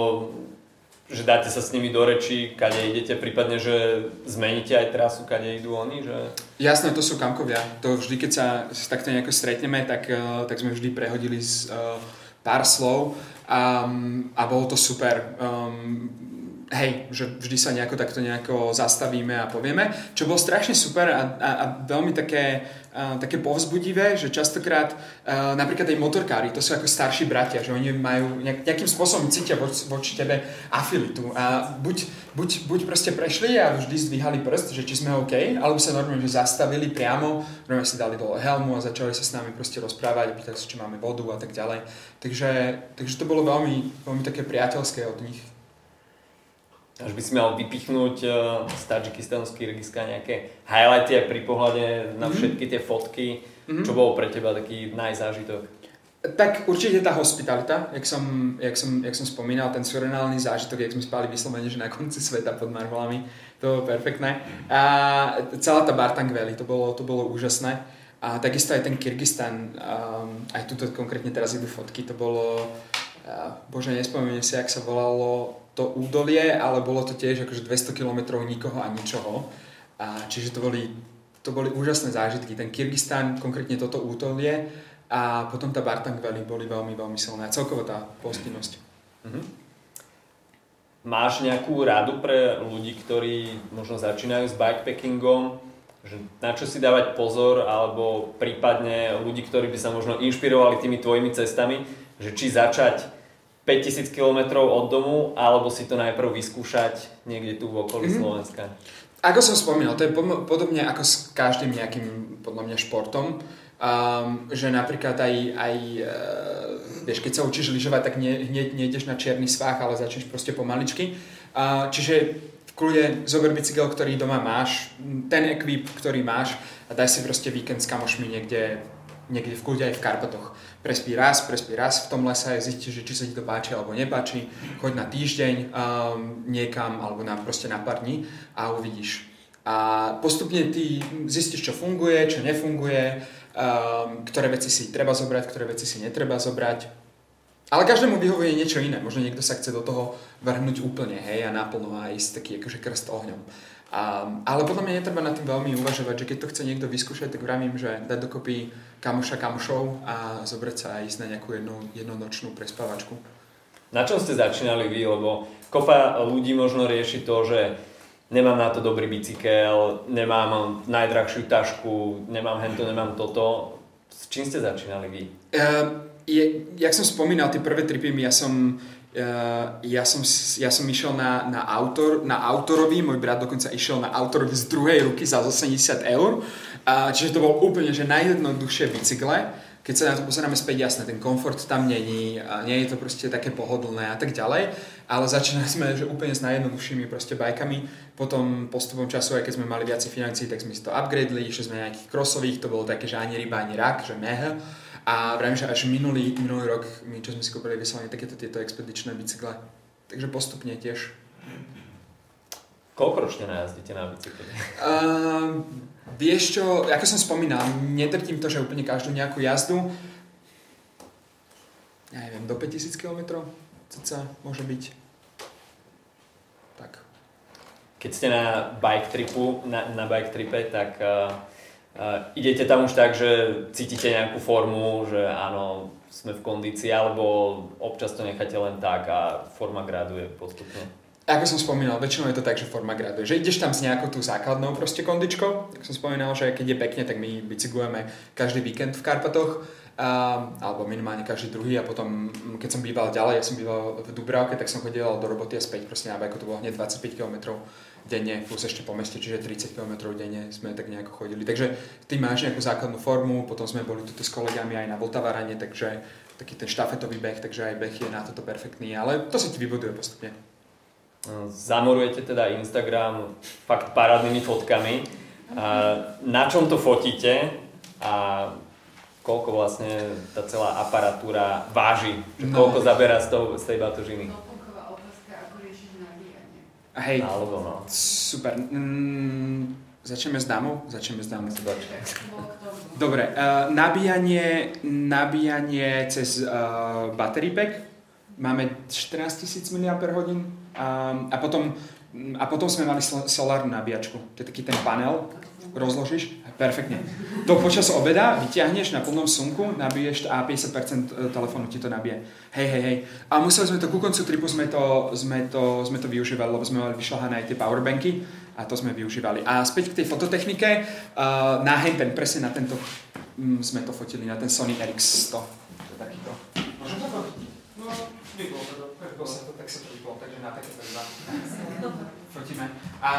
že dáte sa s nimi do reči, kade idete, prípadne, že zmeníte aj trasu, kade idú oni? Že... Jasné, to sú kamkovia. To vždy, keď sa takto nejako stretneme, tak sme vždy prehodili pár slov a bolo to super. hej, že vždy sa takto zastavíme a povieme. Čo bolo strašne super a veľmi také povzbudivé, že častokrát napríklad aj motorkári, to sú ako starší bratia, že oni majú nejakým spôsobom cítia voči tebe afilitu a buď proste prešli a vždy zdvíhali prst, že či sme OK, alebo sa normálne že zastavili priamo si dali dole helmu a začali sa s nami proste rozprávať, pýtali sa, či máme vodu a tak ďalej. Takže to bolo veľmi, veľmi také priateľské od nich. Až by si mal vypichnúť z Tadžikistanu, z Kirgizska nejaké highlighty aj pri pohľade na všetky tie fotky. Mm-hmm. Čo bol pre teba taký najzážitok? Tak určite tá hospitalita, jak som spomínal, ten surreálny zážitok, jak sme spali vyslovene, že na konci sveta pod Marholami, to bolo perfektné. A celá tá Bartang Valley, to bolo úžasné. A takisto aj ten Kirgizstan, aj tuto konkrétne teraz idú fotky, to bolo, bože, nespomínam si, jak sa volalo to údolie, ale bolo to tiež akože 200 km nikoho a ničoho. A čiže to boli úžasné zážitky. Ten Kirgizstan, konkrétne toto údolie a potom tá Bartang Valley boli veľmi, veľmi silné. A celkovo tá pohostinnosť. Mm-hmm. Máš nejakú radu pre ľudí, ktorí možno začínajú s bikepackingom? Že na čo si dávať pozor? Alebo prípadne ľudí, ktorí by sa možno inšpirovali tými tvojimi cestami? Že či začať 5000 km od domu, alebo si to najprv vyskúšať niekde tu v okolí Slovenska? Ako som spomínal, to je podobne ako s každým nejakým, podľa mňa, športom, že napríklad aj vieš, keď sa učíš lyžovať, tak hneď nejdeš na čierny svách, ale začneš proste pomaličky. Čiže v kľude zober bicykel, ktorý doma máš, ten ekvip, ktorý máš, a daj si proste víkend s kamošmi niekde v kľude aj v Karpatoch. Prespí raz v tom lese, zistí, že či sa ti to páči alebo nepáči, choď na týždeň niekam alebo proste na pár dní a uvidíš. A postupne ty zistíš, čo funguje, čo nefunguje, ktoré veci si treba zobrať, ktoré veci si netreba zobrať. Ale každému vyhovuje niečo iné, možno niekto sa chce do toho vrhnúť úplne, hej, a naplno a ísť taký akože krst ohňom. Ale podľa mňa netreba nad tým veľmi uvažovať, že keď to chce niekto vyskúšať, tak vravím, že dať dokopy kamoša kamošov a zobrať sa a ísť na nejakú jednonočnú prespávačku. Na čom ste začínali vy? Lebo kopa ľudí možno rieši to, že nemám na to dobrý bicykel, nemám najdrahšiu tašku, nemám hento, nemám toto. S čím ste začínali vy? Jak som spomínal, tie prvé tripy ja som išiel na Autor, na Autorový, môj brat dokonca išiel na Autorový z druhej ruky za 80 €, čiže to bolo úplne že najjednoduchšie bicykle, keď sa na to pozeráme späť, jasné, ten komfort tam není, nie je to proste také pohodlné a tak ďalej, ale začínali sme že úplne s najjednoduchšími proste bajkami, potom postupom času, aj keď sme mali viacej financií, tak sme si to upgradeli, išli sme na nejakých crossových, to bolo také, že ani ryba, ani rak, že meh. A vravím, že až minulý rok my, čo sme si kúpili, vyslali takéto tieto expedičné bicykle. Takže postupne tiež. Koľko ročne najazdíte na bicykle? Vieš čo, ako som spomínal, netrtím to, že úplne každú nejakú jazdu. Ja neviem, do 5000 km cca môže byť. Tak. Keď ste na bike tripe, tak... idete tam už tak, že cítite nejakú formu, že áno, sme v kondícii, alebo občas to necháte len tak a forma graduje postupne? Ako som spomínal, väčšinou je to tak, že forma graduje, že ideš tam s nejakou tú základnou proste kondičkou, tak som spomínal, že keď je pekne, tak my bicyklujeme každý víkend v Karpatoch, alebo minimálne každý druhý, a potom, keď som býval ďalej, ja som býval v Dubravke, tak som chodil do roboty a späť proste na bajku, to bolo hneď 25 km denne, plus ešte po meste, čiže 30 km denne sme tak nejako chodili. Takže ty máš nejakú základnú formu, potom sme boli tu s kolegami aj na Vltavarane, takže taký ten štafetový beh, takže aj beh je na toto perfektný, ale to sa ti vybuduje postupne. Zamorujete teda Instagram fakt parádnymi fotkami. Na čom to fotíte a koľko vlastne tá celá aparatúra váži? Koľko zabera z tej batožiny? Hej, alebo no. Super. Začneme s dámou. Dobre, nabíjanie cez battery pack. Máme 14 000 mAh a potom sme mali solárnu nabíjačku. To je taký ten panel rozložíš, perfektne. To počas obeda vyťahneš na plnom slnku, nabiješ a 50% telefónu ti to nabije. Hej. A museli sme to, ku koncu tripu sme to využívali, lebo sme mali vyšľahané aj tie powerbanky a to sme využívali. A späť k tej fototechnike, presne na tento sme to fotili, na ten Sony RX100. To takýto. Môžem to fotiť? No, vyplo sa to, takže na také to iba. Fotíme. A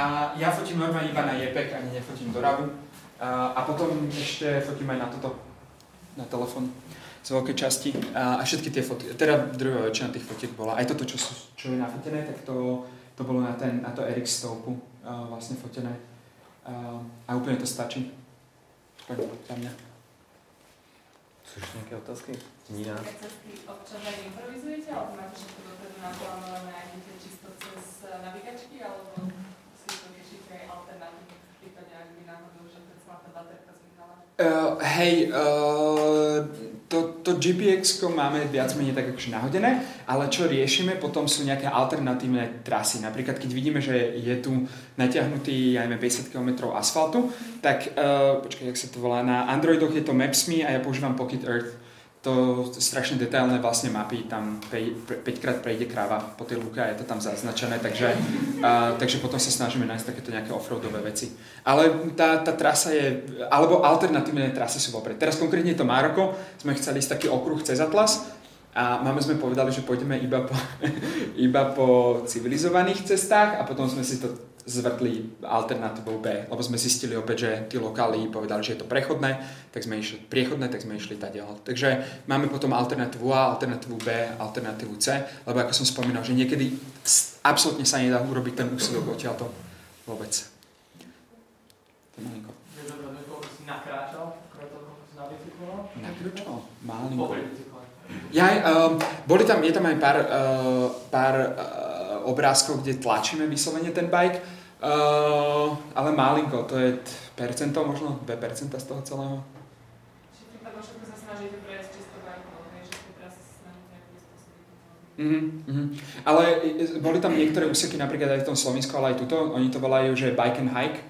ja fotím normálne iba na JPEG, ani nefotím do RAWu. A potom ešte fotím aj na toto, na telefón z veľkej časti. A všetky tie fotky, teda druhá väčšina tých fotiek bola. Aj toto, čo je nafotené, tak to bolo na to RX Stoupu vlastne fotené. A úplne to stačí. Poďme za mňa. Sú ešte nejaké otázky? Nie. Keď sa občas aj improvizujete, alebo máte všetko dopredu naplánované, aj idete čisto cez navigačky, alebo si to riešite aj alternatívne, prípadne ak by náhodou, že keď máte baterka zmykala? To GPX-ko máme viac menej tak akože nahodené, ale čo riešime potom sú nejaké alternatívne trasy. Napríklad keď vidíme, že je tu natiahnutý 50 km asfaltu, tak počkaj, jak sa to volá, na Androidoch je to Maps.me a ja používam Pocket Earth. To strašne detailné vlastne mapy, tam 5-krát prejde kráva po tej lúke a je to tam zaznačené, takže potom sa snažíme nájsť takéto nejaké offroadové veci. Ale tá trasa je, alebo alternatívne trasy sú vopred. Teraz konkrétne to Maroko, sme chceli ísť taký okruh cez Atlas a máme sme povedali, že pôjdeme iba po civilizovaných cestách a potom sme si to zvrtli alternatívou B, lebo sme zistili opäť, že tí lokáli povedali, že je to priechodné, tak sme išli tadiaľ. Takže máme potom alternatívu A, alternatívu B, alternatívu C, lebo ako som spomínal, že niekedy absolútne sa nedá urobiť ten úsudok odtiaľto vôbec. To je malinko. Koľko si nakráčal? Koľko si nabicykloval? Nakráčal? Malinko. Je tam aj pár obrázkov, kde tlačíme vyslovene ten bike, ale malinko, to je percento, možno 2% z toho celého. Čiže tým pádom všetko sa snažíte prejsť čisto bajkovo, hej, že tým teraz sa snažíte nejakým spôsobom. Ale boli tam niektoré úseky, napríklad aj v tom Slovinsku, ale aj tuto, oni to volajú, že bike and hike,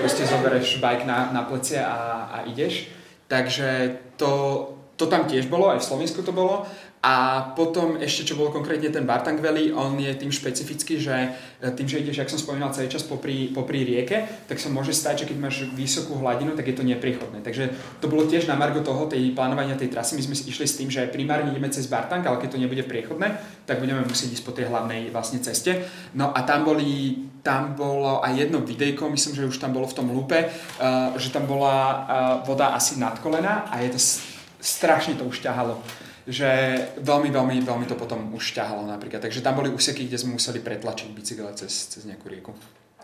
proste zoberieš bike na plece a ideš, takže to tam tiež bolo, aj v Slovinsku to bolo. A potom ešte, čo bolo konkrétne ten Bartang Valley, on je tým špecifický, že tým, že ideš, jak som spomínal, celý čas popri rieke, tak sa môže stať, že keď máš vysokú hladinu, tak je to nepriechodné. Takže to bolo tiež na margo toho, tej plánovania tej trasy. My sme išli s tým, že primárne ideme cez Bartang, ale keď to nebude priechodné, tak budeme musieť ísť po tej hlavnej vlastne ceste. No a tam bolo aj jedno videjko, myslím, že už tam bolo v tom lúpe, že tam bola voda asi nad kolena a je to strašne to už ťahalo. Že veľmi to potom už ťahalo napríklad. Takže tam boli úseky, kde sme museli pretlačiť bicykel cez nejakú rieku.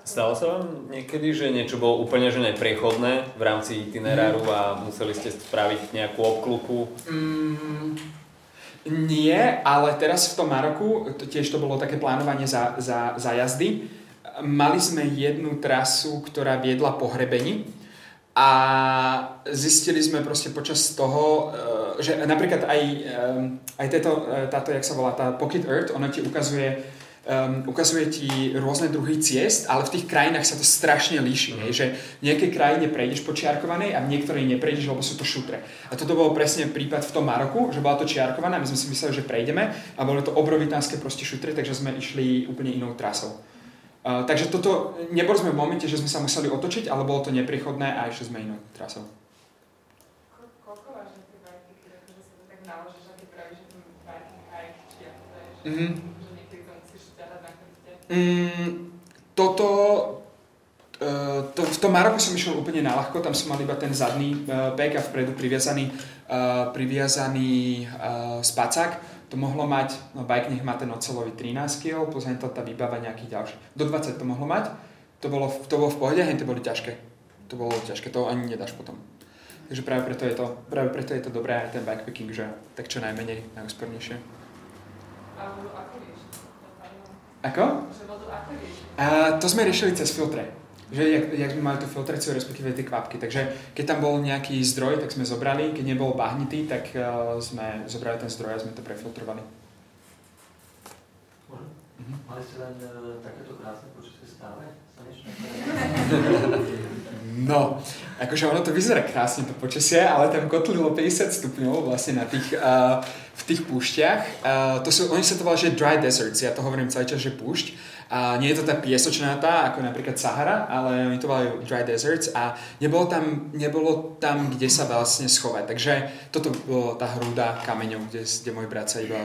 Stalo sa vám niekedy, že niečo bolo úplne že neprechodné v rámci itineráru a museli ste spraviť nejakú obkluku? Nie, ale teraz v tom Maroku, tiež to bolo také plánovanie za jazdy, mali sme jednu trasu, ktorá viedla po hrebení. A zistili sme proste počas toho, že napríklad aj táto, jak sa volá, tá Pocket Earth, ona ti ukazuje ti rôzne druhy ciest, ale v tých krajinách sa to strašne líši. Hej, že v nejakej krajine prejdeš po čiarkovanej a v niektorej neprejdeš, lebo sú to šutre. A toto bol presne prípad v tom Maroku, že bola to čiarkovaná, my sme si mysleli, že prejdeme a bolo to obrovitánske proste šutre, takže sme išli úplne inou trasou. Takže toto, nebol sme v momente, že sme sa museli otočiť, ale bolo to neprechodné a ešte sme inou trasou. Koľko vážne tie bajky, keď sa to tak naložíš a ty pravíš, že to bajky aj či ako to je, že niekedy to musíš ťahať na chrbte? V tom Maroku som išiel úplne na ľahko, tam som mal iba ten zadný bag a vpredu priviazaný spacák. To mohlo mať, bike nech má ten oceľový 13 kg, pozriem tá výbava nejakých ďalších. Do 20 to mohlo mať, to bolo v pohode, hej, to bolo ťažké. To ani nedáš potom. Takže práve preto je to dobré aj ten bikepacking, že tak čo najmenej, najúspornejšie. A vodu ako riešili? Ako? To sme riešili cez filtre. Že jak sme mali tú filtráciu, respektíve tie kvapky. Takže keď tam bol nejaký zdroj, tak sme zobrali, keď nebol bahnitý, tak sme zobrali ten zdroj a sme to prefiltrovali. Mali ste len takéto krásne počasie stále? Slnečné? No, akože ono to vyzerá krásne to počasie, ale tam kotlilo 50 stupňov vlastne na tých, v tých púšťach. Oni sa to volá, že dry deserts, ja to hovorím celý čas, že púšť. Nie je to tá piesočná tá, ako napríklad Sahara, ale oni to volajú dry deserts a nebolo tam, kde sa vlastne schovať. Takže toto bolo tá hrúda kameňov, kde môj brat sa iba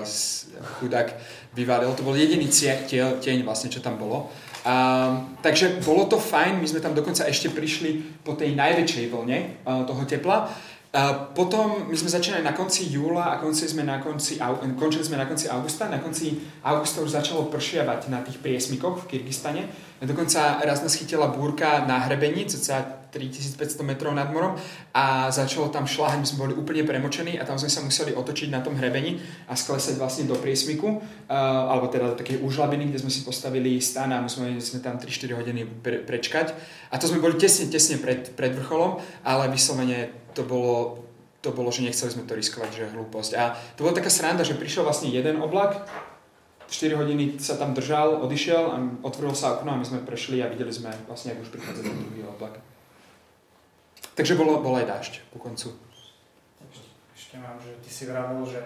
chudák vyvalil. To bol jediný tieň vlastne, čo tam bolo. Takže bolo to fajn, my sme tam dokonca ešte prišli po tej najväčšej vlne toho tepla. Potom my sme začínali na konci júla a končili sme na konci augusta. Na konci augusta už začalo pršiavať na tých priesmikoch v Kirgizstane. Dokonca raz nás chytila búrka na hrebení, cca 3500 metrov nad morom a začalo tam šľahať, my sme boli úplne premočení a tam sme sa museli otočiť na tom hrebení a sklesať vlastne do priesmiku, alebo teda do takej úžlabiny, kde sme si postavili stan a museli sme tam 3-4 hodiny prečkať. A to sme boli tesne pred vrcholom, ale vyslovene to bolo, že nechceli sme to riskovať, že hlúposť. A to bola taká sranda, že prišiel vlastne jeden oblak, 4 hodiny sa tam držal, odišiel a otvoril sa okno a my sme prešli a videli sme vlastne, ako už prichádza ten druhý oblak. Takže bol aj dážď po koncu. Ešte mám, že ty si vravil, že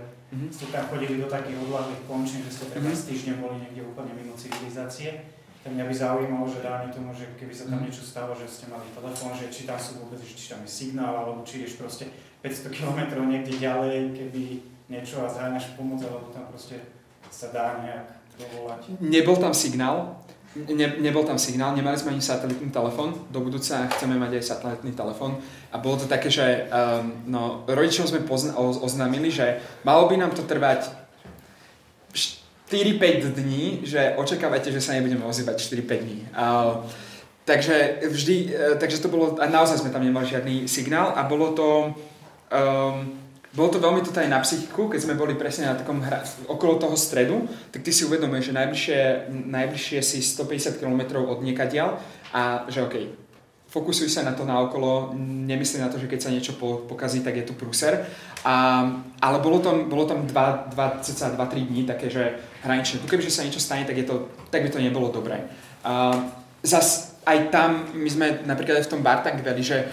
ste tam chodili do takých oblačných končín, že ste tam týždeň boli niekde úplne mimo civilizácie. Mňa by zaujímalo, že dáme tomu, že keby sa tam niečo stalo, že ste mali telefón, že či tam sú vôbec, či tam je signál, alebo či ideš proste 500 km niekde ďalej, keby niečo a zháňaš pomoc, alebo tam proste sa dá nejak dovolať. Nebol tam signál, nemali sme ani satelitný telefón, do budúca chceme mať aj satelitný telefón a bolo to také, že rodičom sme oznámili, že malo by nám to trvať 4-5 dní, že očakávate, že sa nebudeme ozývať 4-5 dní. Takže to bolo, a naozaj sme tam nemali žiadny signál a bolo to veľmi to aj na psychiku, keď sme boli presne na takom okolo toho stredu, tak ty si uvedomuješ, že najbližšie si 150 km od niekadiaľ a že okej. Fokusuj sa na to naokolo, nemyslí na to, že keď sa niečo pokazí, tak je to prúser. Ale bolo tam 2-3 dní také, že hraničné. Keďže sa niečo stane, tak by to nebolo dobré. Zas aj tam, my sme napríklad aj v tom Bartang veli, že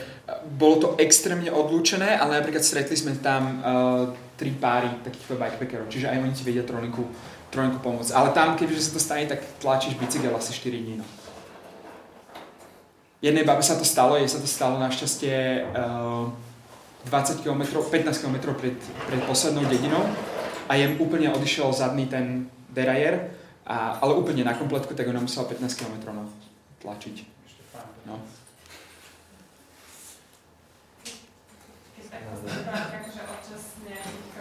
bolo to extrémne odlúčené, ale napríklad stretli sme tam 3 páry takýchto bikepackerov, čiže aj oni ti vedia trojniku pomôcť. Ale tam, keďže sa to stane, tak tlačíš bicykel asi 4 dní. Jednej babe sa to stalo, našťastie 15 km pred poslednou dedinou a jem úplne odišiel zadný ten derailleur, ale úplne na kompletku, tak ona musela 15 km tlačiť. No. Keď takto ste vám akože občas nejakých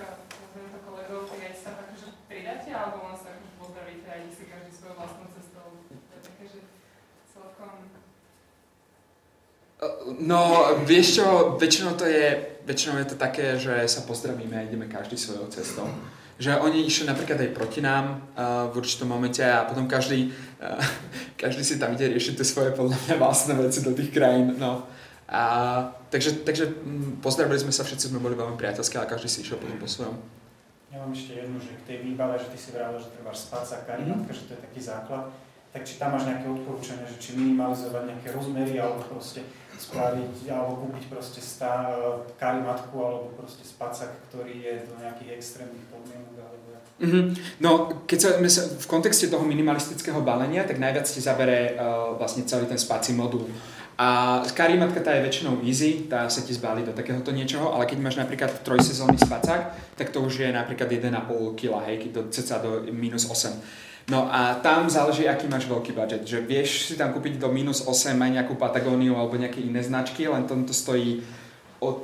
kolegov, tak aj sa akože pridáte, alebo len sa akože pozdravíte a ide si každý svojou vlastnou cestou? To je také, že celkom... No, vieš čo, väčšinou je to také, že sa pozdravíme a ideme každý svojou cestou. Že oni išli napríklad aj proti nám v určitom momente a potom každý si tam ide riešiť tie svoje podľa mňa vlastné veci do tých krajín. No. Takže pozdravili sme sa, všetci sme boli veľmi priateľské, ale každý si išiel potom po svojom. Ja mám ešte jednu, že k tej výbave, že ty si vravil, že treba spáca karimatka, že to je taký základ. Tak či tam máš nejaké odporúčanie, že či minimalizovať nejaké rozmery, alebo proste spraviť, alebo kúpiť proste karimatku, alebo proste spacak, ktorý je do nejakých extrémnych podmienok, alebo... No, keď sa v kontexte toho minimalistického balenia, tak najviac ti zabere vlastne celý ten spací modul. A karimatka tá je väčšinou easy, tá sa ti zbalí do takéhoto niečoho, ale keď máš napríklad trojsezónny spacák, tak to už je napríklad 1,5 kg, hej, cca do minus 8. No a tam záleží, aký máš veľký budget, že vieš si tam kúpiť do minus 8 aj nejakú Patagóniu alebo nejaké iné značky, len to stojí od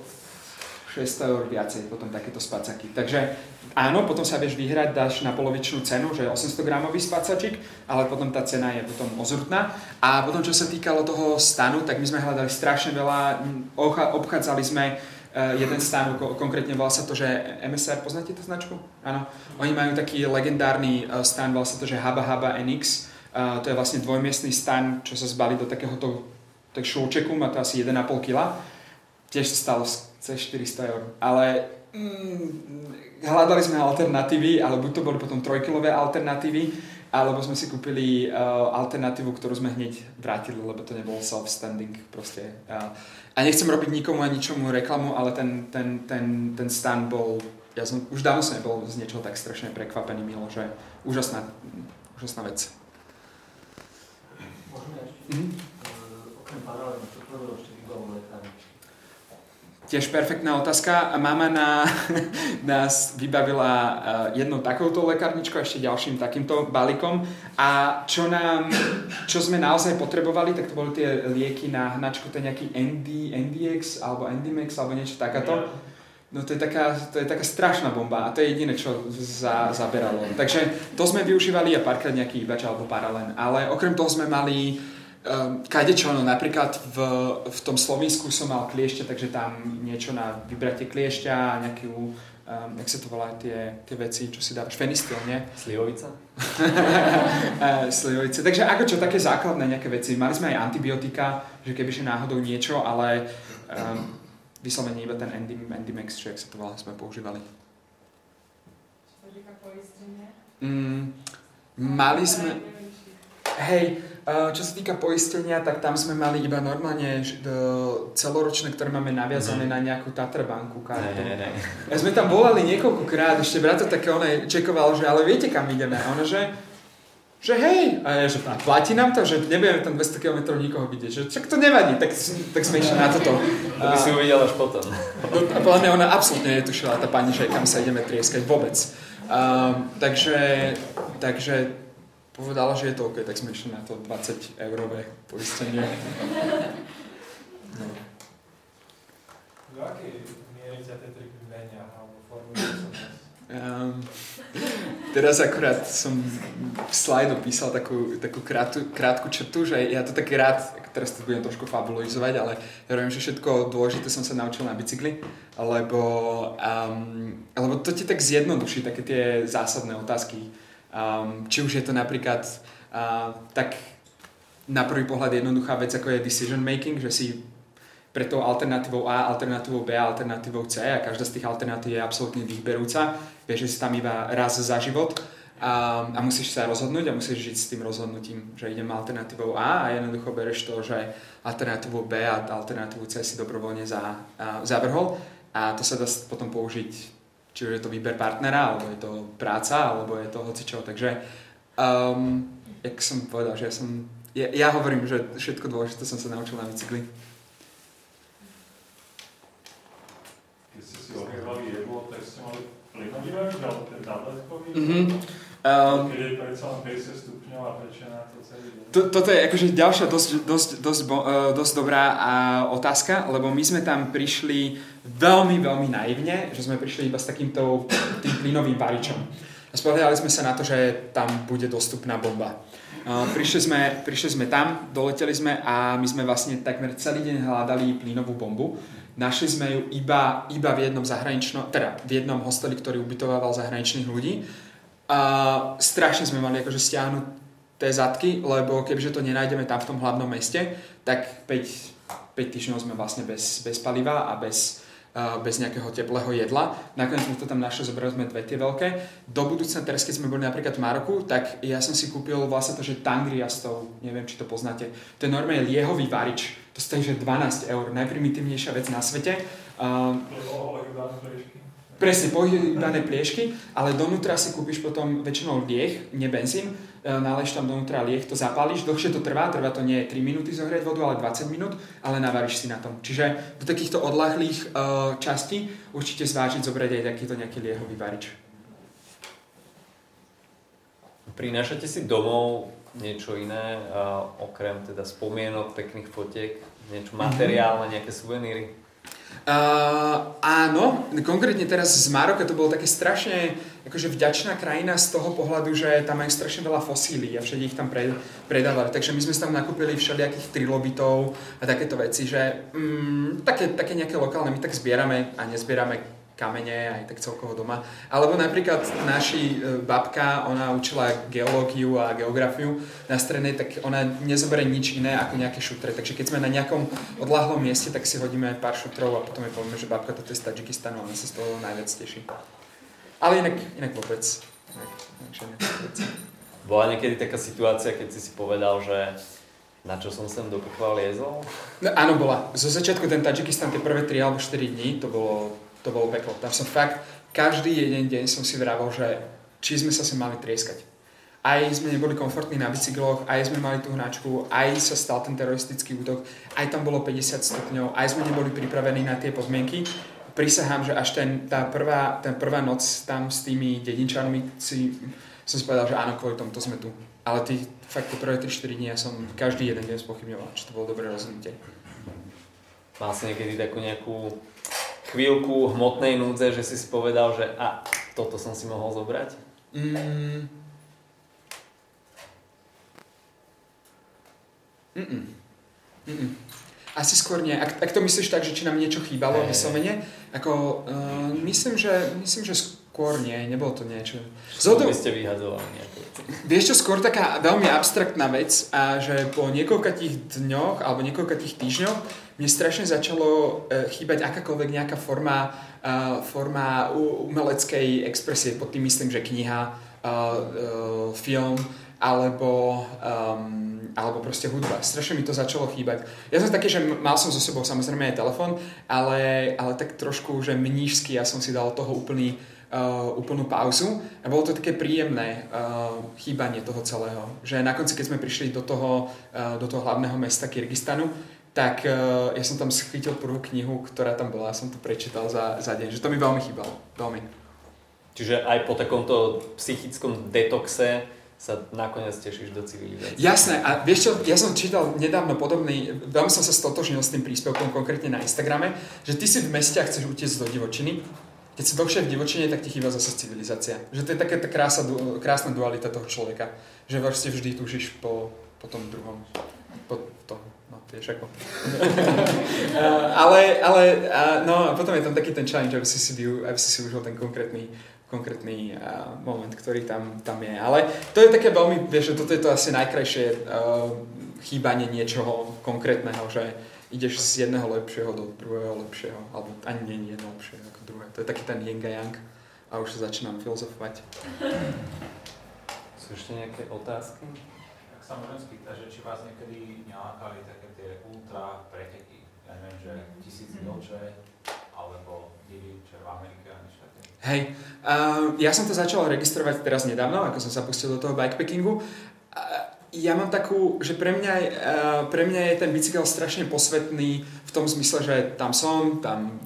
600 eur viacej potom takéto spacaky. Takže áno, potom sa vieš vyhrať, dáš na polovičnú cenu, že je 800 gramový spacačik, ale potom tá cena je potom ozrutná. A potom čo sa týkalo toho stanu, tak my sme hľadali strašne veľa, obchádzali sme jeden stan, konkrétne volá sa to, že MSR, poznáte tú značku? Áno. Oni majú taký legendárny stan, volá sa to, že Haba Haba NX. To je vlastne dvojmiestný stan, čo sa zbalí do takéhoto šulčeku, má to asi 1,5 kg. Tiež to stalo cez 400 eur. Ale hľadali sme alternatívy, ale buď to boli potom 3-kilové alternatívy, Alebo sme si kúpili alternatívu, ktorú sme hneď vrátili, lebo to nebolo self-standing proste. A nechcem robiť nikomu a ničomu reklamu, ale ten stan bol, už dávno som nebol z niečoho tak strašne prekvapený, Milo, že úžasná vec. Môžeme ešte? Okrem paralelných, čo prvého ešte vybavilo letami? Tiež perfektná otázka. Mama nás vybavila jednou takouto lekárničkou a ešte ďalším takýmto balíkom. A čo sme naozaj potrebovali, tak to boli tie lieky na hnačku, to je nejaký NDX alebo NDMX alebo niečo takáto. No to je taká strašná bomba a to je jediné, čo zaberalo. Takže to sme využívali a párkrát nejaký ibač alebo paralen. Ale okrem toho sme mali kadečo, no napríklad v tom Slovinsku som mal kliešte, takže tam niečo na vybratie kliešťa a nejakú, jak sa to volá, tie veci, čo si dávaš, fenistil, nie? Slivovica? Slivovice, takže ako čo, také základné nejaké veci. Mali sme aj antibiotika, že kebyže náhodou niečo, ale vyslovene iba ten Endimex, čo jak sa to volá, sme používali. Čo to říká poistenie? Mali sme... Hej, čo sa týka poistenia, tak tam sme mali iba normálne celoročné, ktoré máme naviazané na nejakú Tatrbanku kartu. Ne. Ja sme tam volali niekoľkokrát, ešte brato také oné čekoval, že ale viete kam ideme? A ono, že hej, a ja, že platí nám to, že nebudeme tam 200 km nikoho vidieť, že však to nevadí, tak sme išli na toto. To by si uvidel až potom. A podľa mňa ona absolútne netušila, tá pani, že kam sa ideme trieskať vôbec. Takže povedala, že je to OK, tak sme išli na to 20-eurové poistenie. No. Do akej miery ťa tie triky menia alebo formujú osobnosť? Teraz akurát som v slajdu písal takú krátku črtu, že ja to taký rád, teraz to budem trošku fabulizovať, ale ja viem, že všetko dôležité som sa naučil na bicykli, lebo to ti tak zjednoduší také tie zásadné otázky. Či už je to napríklad tak na prvý pohľad jednoduchá vec, ako je decision making, že si pre tou alternatívou A, alternatívou B, alternatívou C a každá z tých alternatív je absolútne vyberúca, vieš, že si tam iba raz za život a musíš sa rozhodnúť a musíš žiť s tým rozhodnutím, že idem alternatívou A a jednoducho bereš to, že alternatívou B a alternatívou C si dobrovoľne zavrhol a to sa dá potom použiť, či už je to výber partnera, alebo je to práca, alebo je to hocičo. Takže, jak som povedal, že ja hovorím, že všetko dôležité som sa naučil na bicykli. Keď ste si odhrali jedlo, tak ste mali plynový verš, alebo ten tabletkový? Keď je predsa len 50 stupňov a prečená to celý deň. Toto je akože ďalšia dosť dobrá otázka, lebo my sme tam prišli veľmi, veľmi naivne, že sme prišli iba s takýmto tým plynovým varičom. A spovedali sme sa na to, že tam bude dostupná bomba. Prišli sme tam, doleteli sme a my sme vlastne takmer celý deň hľadali plynovú bombu. Našli sme ju iba v jednom hosteli, ktorý ubytovával zahraničných ľudí. A strašne sme mali akože stiahnuté zadky, lebo kebyže to nenájdeme tam v tom hlavnom meste, tak 5 týždňov sme vlastne bez paliva a bez nejakého teplého jedla. Nakoniec sme to tam našli, zobrali sme dve tie veľké. Do budúcna, teraz keď sme boli napríklad v Maroku, tak ja som si kúpil vlastne to, že tangria s tou, neviem či to poznáte, to je normálne liehový varič, to stojí že 12 €, najprimitívnejšia vec na svete. Presne, pohybané pliešky, ale donútra si kúpiš potom väčšinou lieh, nie benzín, naleješ tam donútra lieh, to zapáliš, dlhšie to trvá to nie 3 minúty zohrieť vodu, ale 20 minút, ale navaríš si na tom. Čiže do takýchto odľahlých častí určite zvážiť zobrať aj takýto nejaký liehový varič. Prinášate si domov niečo iné, okrem teda spomienok, pekných fotiek, niečo materiálne, nejaké suveníry? Áno, konkrétne teraz z Maroka to bolo také strašne akože vďačná krajina z toho pohľadu, že tam majú strašne veľa fosílií a všade ich tam predávali, takže my sme tam nakúpili všelijakých trilobitov a takéto veci, že také nejaké lokálne, my tak zbierame a nezbierame kamene aj tak celkovo doma. Alebo napríklad naši babka, ona učila geológiu a geografiu na strednej, tak ona nezoberie nič iné ako nejaké šutre. Takže keď sme na nejakom odľahlom mieste, tak si hodíme pár šutrov a potom jej povieme, že babka toto je z Tadžikistanu a ona sa z toho najviac teší. Ale inak vôbec. Bola niekedy taká situácia, keď si povedal, že na čo som sem do pekla liezol? No áno, bola. Zo začiatku ten Tadžikistan, tie prvé 3 alebo 4 dní, to bolo peklo. Tam som fakt, každý jeden deň som si vravel, že či sme sa sem mali trieskať. Aj sme neboli komfortní na bicykloch, aj sme mali tú hnačku, aj sa stal ten teroristický útok, aj tam bolo 50 stupňov, aj sme neboli pripravení na tie podmienky. Prisahám, že až tá prvá noc tam s tými dedinčanmi som si povedal, že áno, kvôli tomuto sme tu. Ale fakt tie prvé 3-4 dní ja som každý jeden deň spochybňoval, či to bolo dobré rozhodnutie. Mal si niekedy takú nejakú chvíľku hmotnej núdze, že si si povedal, že toto som si mohol zobrať? Asi skôr nie. Ak to myslíš tak, že či nám niečo chýbalo vyslovene, ako myslím, že skôr nie, nebolo to niečo. By ste vyhadzovali nejaké. Vieš čo, skôr taká veľmi abstraktná vec a že po niekoľkých dňoch alebo niekoľkých týždňoch mne strašne začalo chýbať akákoľvek nejaká forma umeleckej expresie. Pod tým myslím, že kniha, film alebo proste hudba. Strašne mi to začalo chýbať. Ja som taký, že mal som so sebou samozrejme aj telefón, ale tak trošku, že mníšsky, ja som si dal toho úplnú pauzu a bolo to také príjemné chýbanie toho celého. Že na konci, keď sme prišli do toho hlavného mesta Kirgizstanu, tak ja som tam schytil prvú knihu, ktorá tam bola, som to prečítal za deň. Že to mi veľmi chýbalo. Veľmi. Čiže aj po takomto psychickom detoxe sa nakoniec tešíš do civilizácie. Jasné, a vieš čo, ja som čítal nedávno podobný, veľmi som sa stotožnil s tým príspevkom konkrétne na Instagrame, že ty si v meste a chceš utiecť do divočiny. Keď si dlhšie v divočine, tak ti chýba zase civilizácia. Že to je taká krásna dualita toho človeka, že vlastne vždy túžiš po tom druhom. Ale potom je tam taký ten challenge, aby si užil ten konkrétny moment, ktorý tam je. Ale to je také veľmi, vieš, že toto je to asi najkrajšie chýbanie niečoho konkrétneho, že ideš z jedného lepšieho do druhého lepšieho, alebo ani nie jedno lepšie ako druhé. To je taký ten yin a yang a už sa začínam filozofovať. Sú ešte nejaké otázky? Tak sa môžem spýtať, že či vás niekedy nelákali také tie ultra preteky, ja neviem, že 1000 dolče, alebo 9 v Amerike, ani všetko. Hej, ja som to začal registrovať teraz nedávno, ako som sa pustil do toho bikepackingu. Ja mám takú, že pre mňa je ten bicykel strašne posvetný v tom zmysle, že tam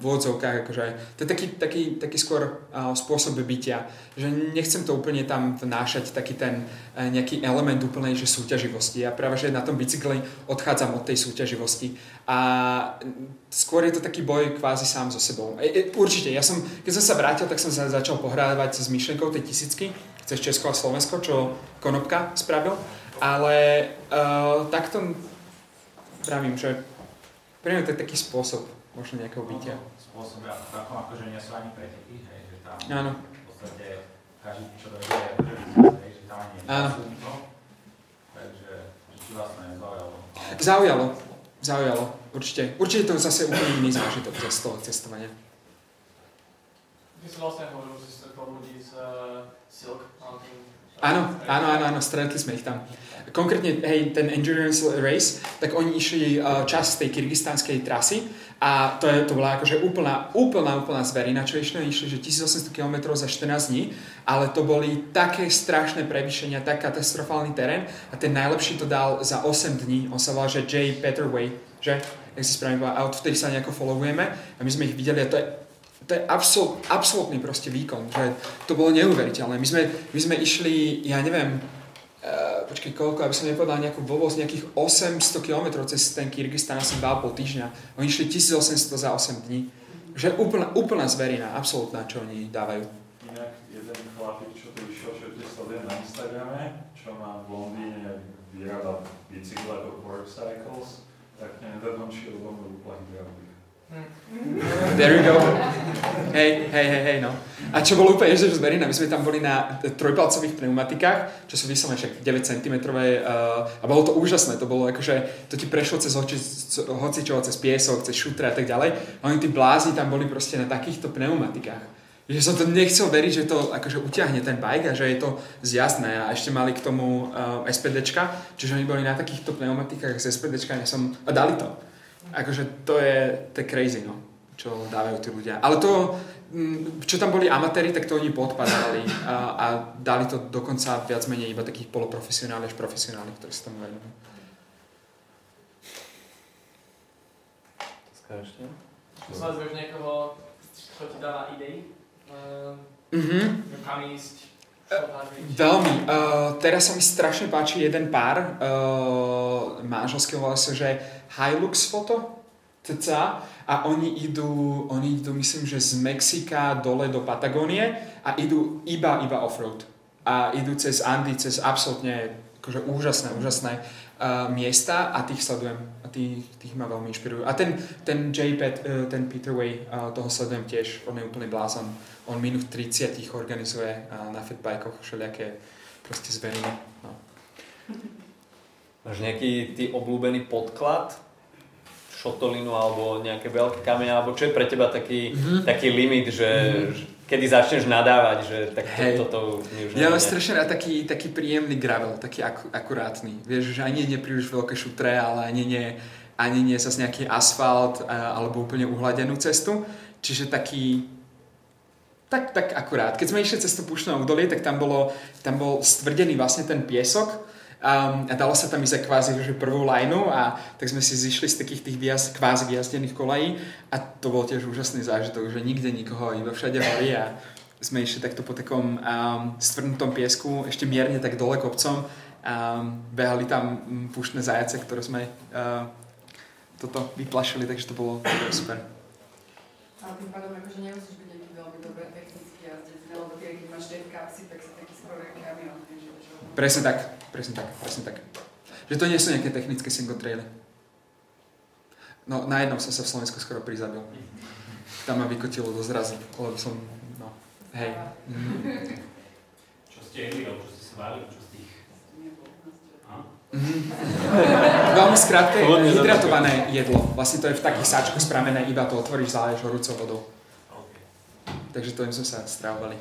v odzovkách, akože to je taký skôr spôsob bytia, že nechcem to úplne tam vnášať taký ten nejaký element úplnej, že súťaživosti. Ja práve, že na tom bicykli odchádzam od tej súťaživosti a skôr je to taký boj kvázi sám so sebou. Určite, keď som sa vrátil, tak som sa začal pohrávať s myšlienkou tej 1000 cez Česko a Slovensko, čo Konopka spravil, ale takto pravím, že pre mňa to je taký spôsob možno nejakého bytia. Spôsob, ja takom akože nie sú ani preteky, hej, že tam áno. V podstate každý, čo dojde, hej, že tam nie sú to, takže či vás to nezaujalo? Zaujalo, určite. Určite to zase úplne iný zážitok z toho cestovania. Ty si vlastne hovoril, že si stretol ľudí z Silk Mountain. Áno, stretli sme ich tam. Konkrétne, hej, ten endurance race, tak oni išli čas tej kirgizstanskej trasy a to bola akože úplná zverina, čo išli, že 1800 km za 14 dní, ale to boli také strašné prevýšenia, tak katastrofálny terén a ten najlepší to dal za 8 dní. On sa volal, že J. Petterway, že? Jak si správne povedal, od vtedy sa nejako followujeme a my sme ich videli a to je absolútny proste výkon, že to bolo neuveriteľné. My sme išli, ja neviem, počkej koľko, aby som nepovedal nejakú blbosť, nejakých 800 km cez ten Kirgizstan, asi 2,5 týždňa. Oni išli 1800 za 8 dní. Že úplná zverina, absolútna, čo oni dávajú. Inak jeden chlapík, čo tu vyšiel, čo tu sledujem na Instagrame, čo má v Londýne vyrába bicykle do Work Cycles, tak nedodončil Londýnu plakdravy. There you go. Hej, no. A čo bolo úplne ešte zverina, my sme tam boli na trojpalcových pneumatikách, čo sú vysoké však 9 cm a bolo to úžasné, to bolo akože, to ti prešlo cez hocičoho, cez piesok, cez šutre a tak ďalej. A oni tí blázni tam boli proste na takýchto pneumatikách. že som to nechcel veriť, že to akože utiahne ten bike a že je to zjazné a ešte mali k tomu SPDčka, čiže oni boli na takýchto pneumatikách z SPDčka a dali to. Akože to je crazy, no, čo dávajú tí ľudia. Ale to, čo tam boli amatéri, tak to oni podpadali a dali to dokonca viac menej iba takých poloprofesionáli až profesionáli, ktorí sa tomu venujú. Skážte? Poslali sme už niekoho, čo ti dáva idei? Kam ísť? Veľmi. Teraz sa mi strašne páči jeden pár manželského, volá sa, že Hilux foto. A oni idú, myslím, že z Mexika dole do Patagónie a idú iba offroad. A idú cez Andy, cez absolútne akože úžasné miesta a tých sledujem. A tých ma veľmi inšpirujú. A ten ten Peter Way, toho sledujem tiež. On je úplný blázon. On minút 30 ich organizuje na fatbikoch všelijaké proste zveriny. No. Máš nejaký ty obľúbený podklad? Šotolinu alebo nejaké veľké kamene, alebo čo je pre teba taký limit, že kedy začneš nadávať, že tak toto mi už neviem. Ja mám strašne rád taký príjemný gravel, taký akurátny. Vieš, že ani nie príliš veľké šutre, ale ani nie zase nejaký asfalt alebo úplne uhladenú cestu. Čiže taký tak akurát. Keď sme išli cez to Púštne údolie, tak tam bol stvrdený vlastne ten piesok. A dalo sa tam ísť kvázi prvou lajnu a tak sme si zišli z takých tých kvázi vyjazdených kolají a to bol tiež úžasný zážitok, že nikde nikoho, iba všade hory a sme išli takto po takom stvrdnutom piesku, ešte mierne tak dole kopcom a behali tam púštne zajace, ktoré sme toto vyplašili, takže to bolo super. Ale tým pádom akože nemusíš byť nejaký veľmi dobré technické jazdec, lebo keď máš detka, sypek sa taký skoré kamion. Presne tak. Že to nie sú nejaké technické single traily. No, na jednom som sa v Slovensku skoro prizabil. Tam ma vykotilo do zrazu, lebo som, no, hej. Čo ste jedli, alebo čo ste sa báli, čo z tých? Veľmi skrátke, hydratované jedlo. Vlastne to je v takých sáčkoch spravené, iba to otvoríš, zálež horúcou vodou. Okay. Takže to im sme sa strávovali.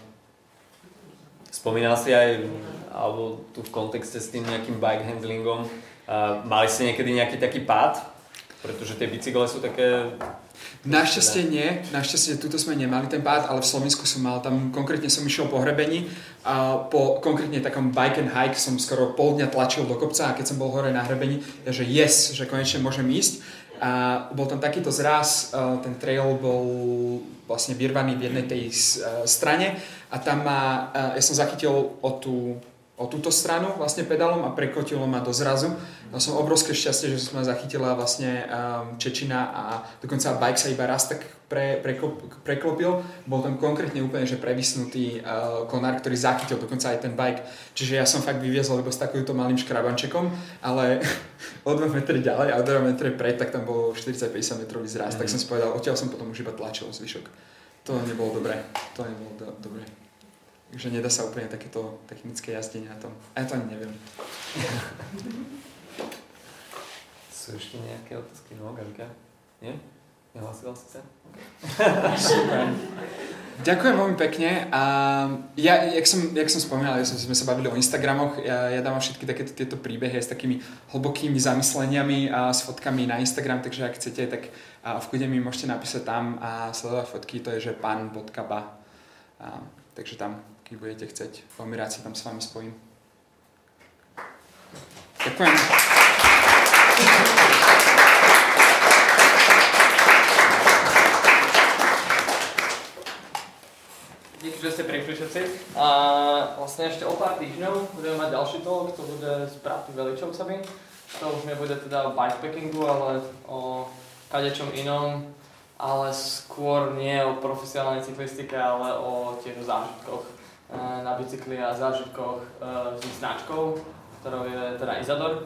Spomínal si aj, alebo tu v kontexte s tým nejakým bike handlingom, mali ste niekedy nejaký taký pád? Pretože tie bicykle sú také... Našťastie tuto sme nemali ten pád, ale v Slovinsku som mal tam, konkrétne som išiel po hrebení, po konkrétne takom bike and hike som skoro pol dňa tlačil do kopca a keď som bol hore na hrebení, že yes, že konečne môžem ísť. A bol tam takýto zraz, ten trail bol vlastne vyrvaný v jednej tej strane a tam ja som zachytil o túto stranu vlastne pedálom a prekotilo ma do zrazu. Mal som obrovské šťastie, že som ma zachytila vlastne čečina a dokonca bike sa iba raz tak preklopil. Bol tam konkrétne úplne že previsnutý konár, ktorý zachytil dokonca aj ten bike. Čiže ja som fakt vyviezol iba s takýmto malým škrabančekom, ale o 2 metre ďalej a o 2 metre pred, tak tam bol 40-50 metrový zraz. Tak som si povedal, odtiaľ som potom už iba tlačil zvyšok. To nebolo dobré. Takže nedá sa úplne takéto technické jazdenie na tom. A ja to ani neviem. Sú ešte nejaké otázky? No, Gažka? Nie? Nehlasila si sa? Super. Ďakujem veľmi pekne. A ja, jak som spomínal, sme sa bavili o Instagramoch, ja dávam všetky takéto tieto príbehy s takými hlbokými zamysleniami a s fotkami na Instagram, takže ak chcete, tak v kľude mi môžete napísať tam a sledovať fotky, to je že pan.ba. Takže tam keď budete chceť, veľmi rád sa tam s vami spojím. Ďakujem. Díky, že ste prišli všetci. A vlastne ešte o pár týždňov budeme mať ďalší talk, to bude s Bratom Veličovcami. To už nebude teda o bikepackingu, ale o kadečom inom. Ale skôr nie o profesionálnej cyklistike, ale o tiež o zážitkoch na bicykli a zážitkoch s značkou, ktorou je teda Isador.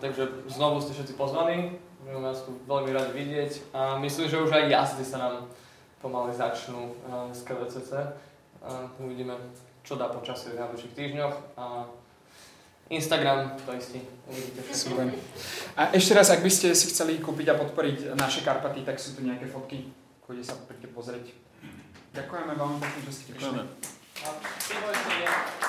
Takže znovu ste všetci pozvaní, budeme vás tu veľmi radi vidieť. A myslím, že už aj jazdy sa nám pomaly začnú z KVC. Uvidíme, čo dá počasie v najbližších týždňoch. Instagram, to istý. Super. A ešte raz, ak by ste si chceli kúpiť a podporiť naše Karpaty, tak sú tu nejaké fotky, kde sa príďte pozrieť. Ďakujeme vám, že ste prišli.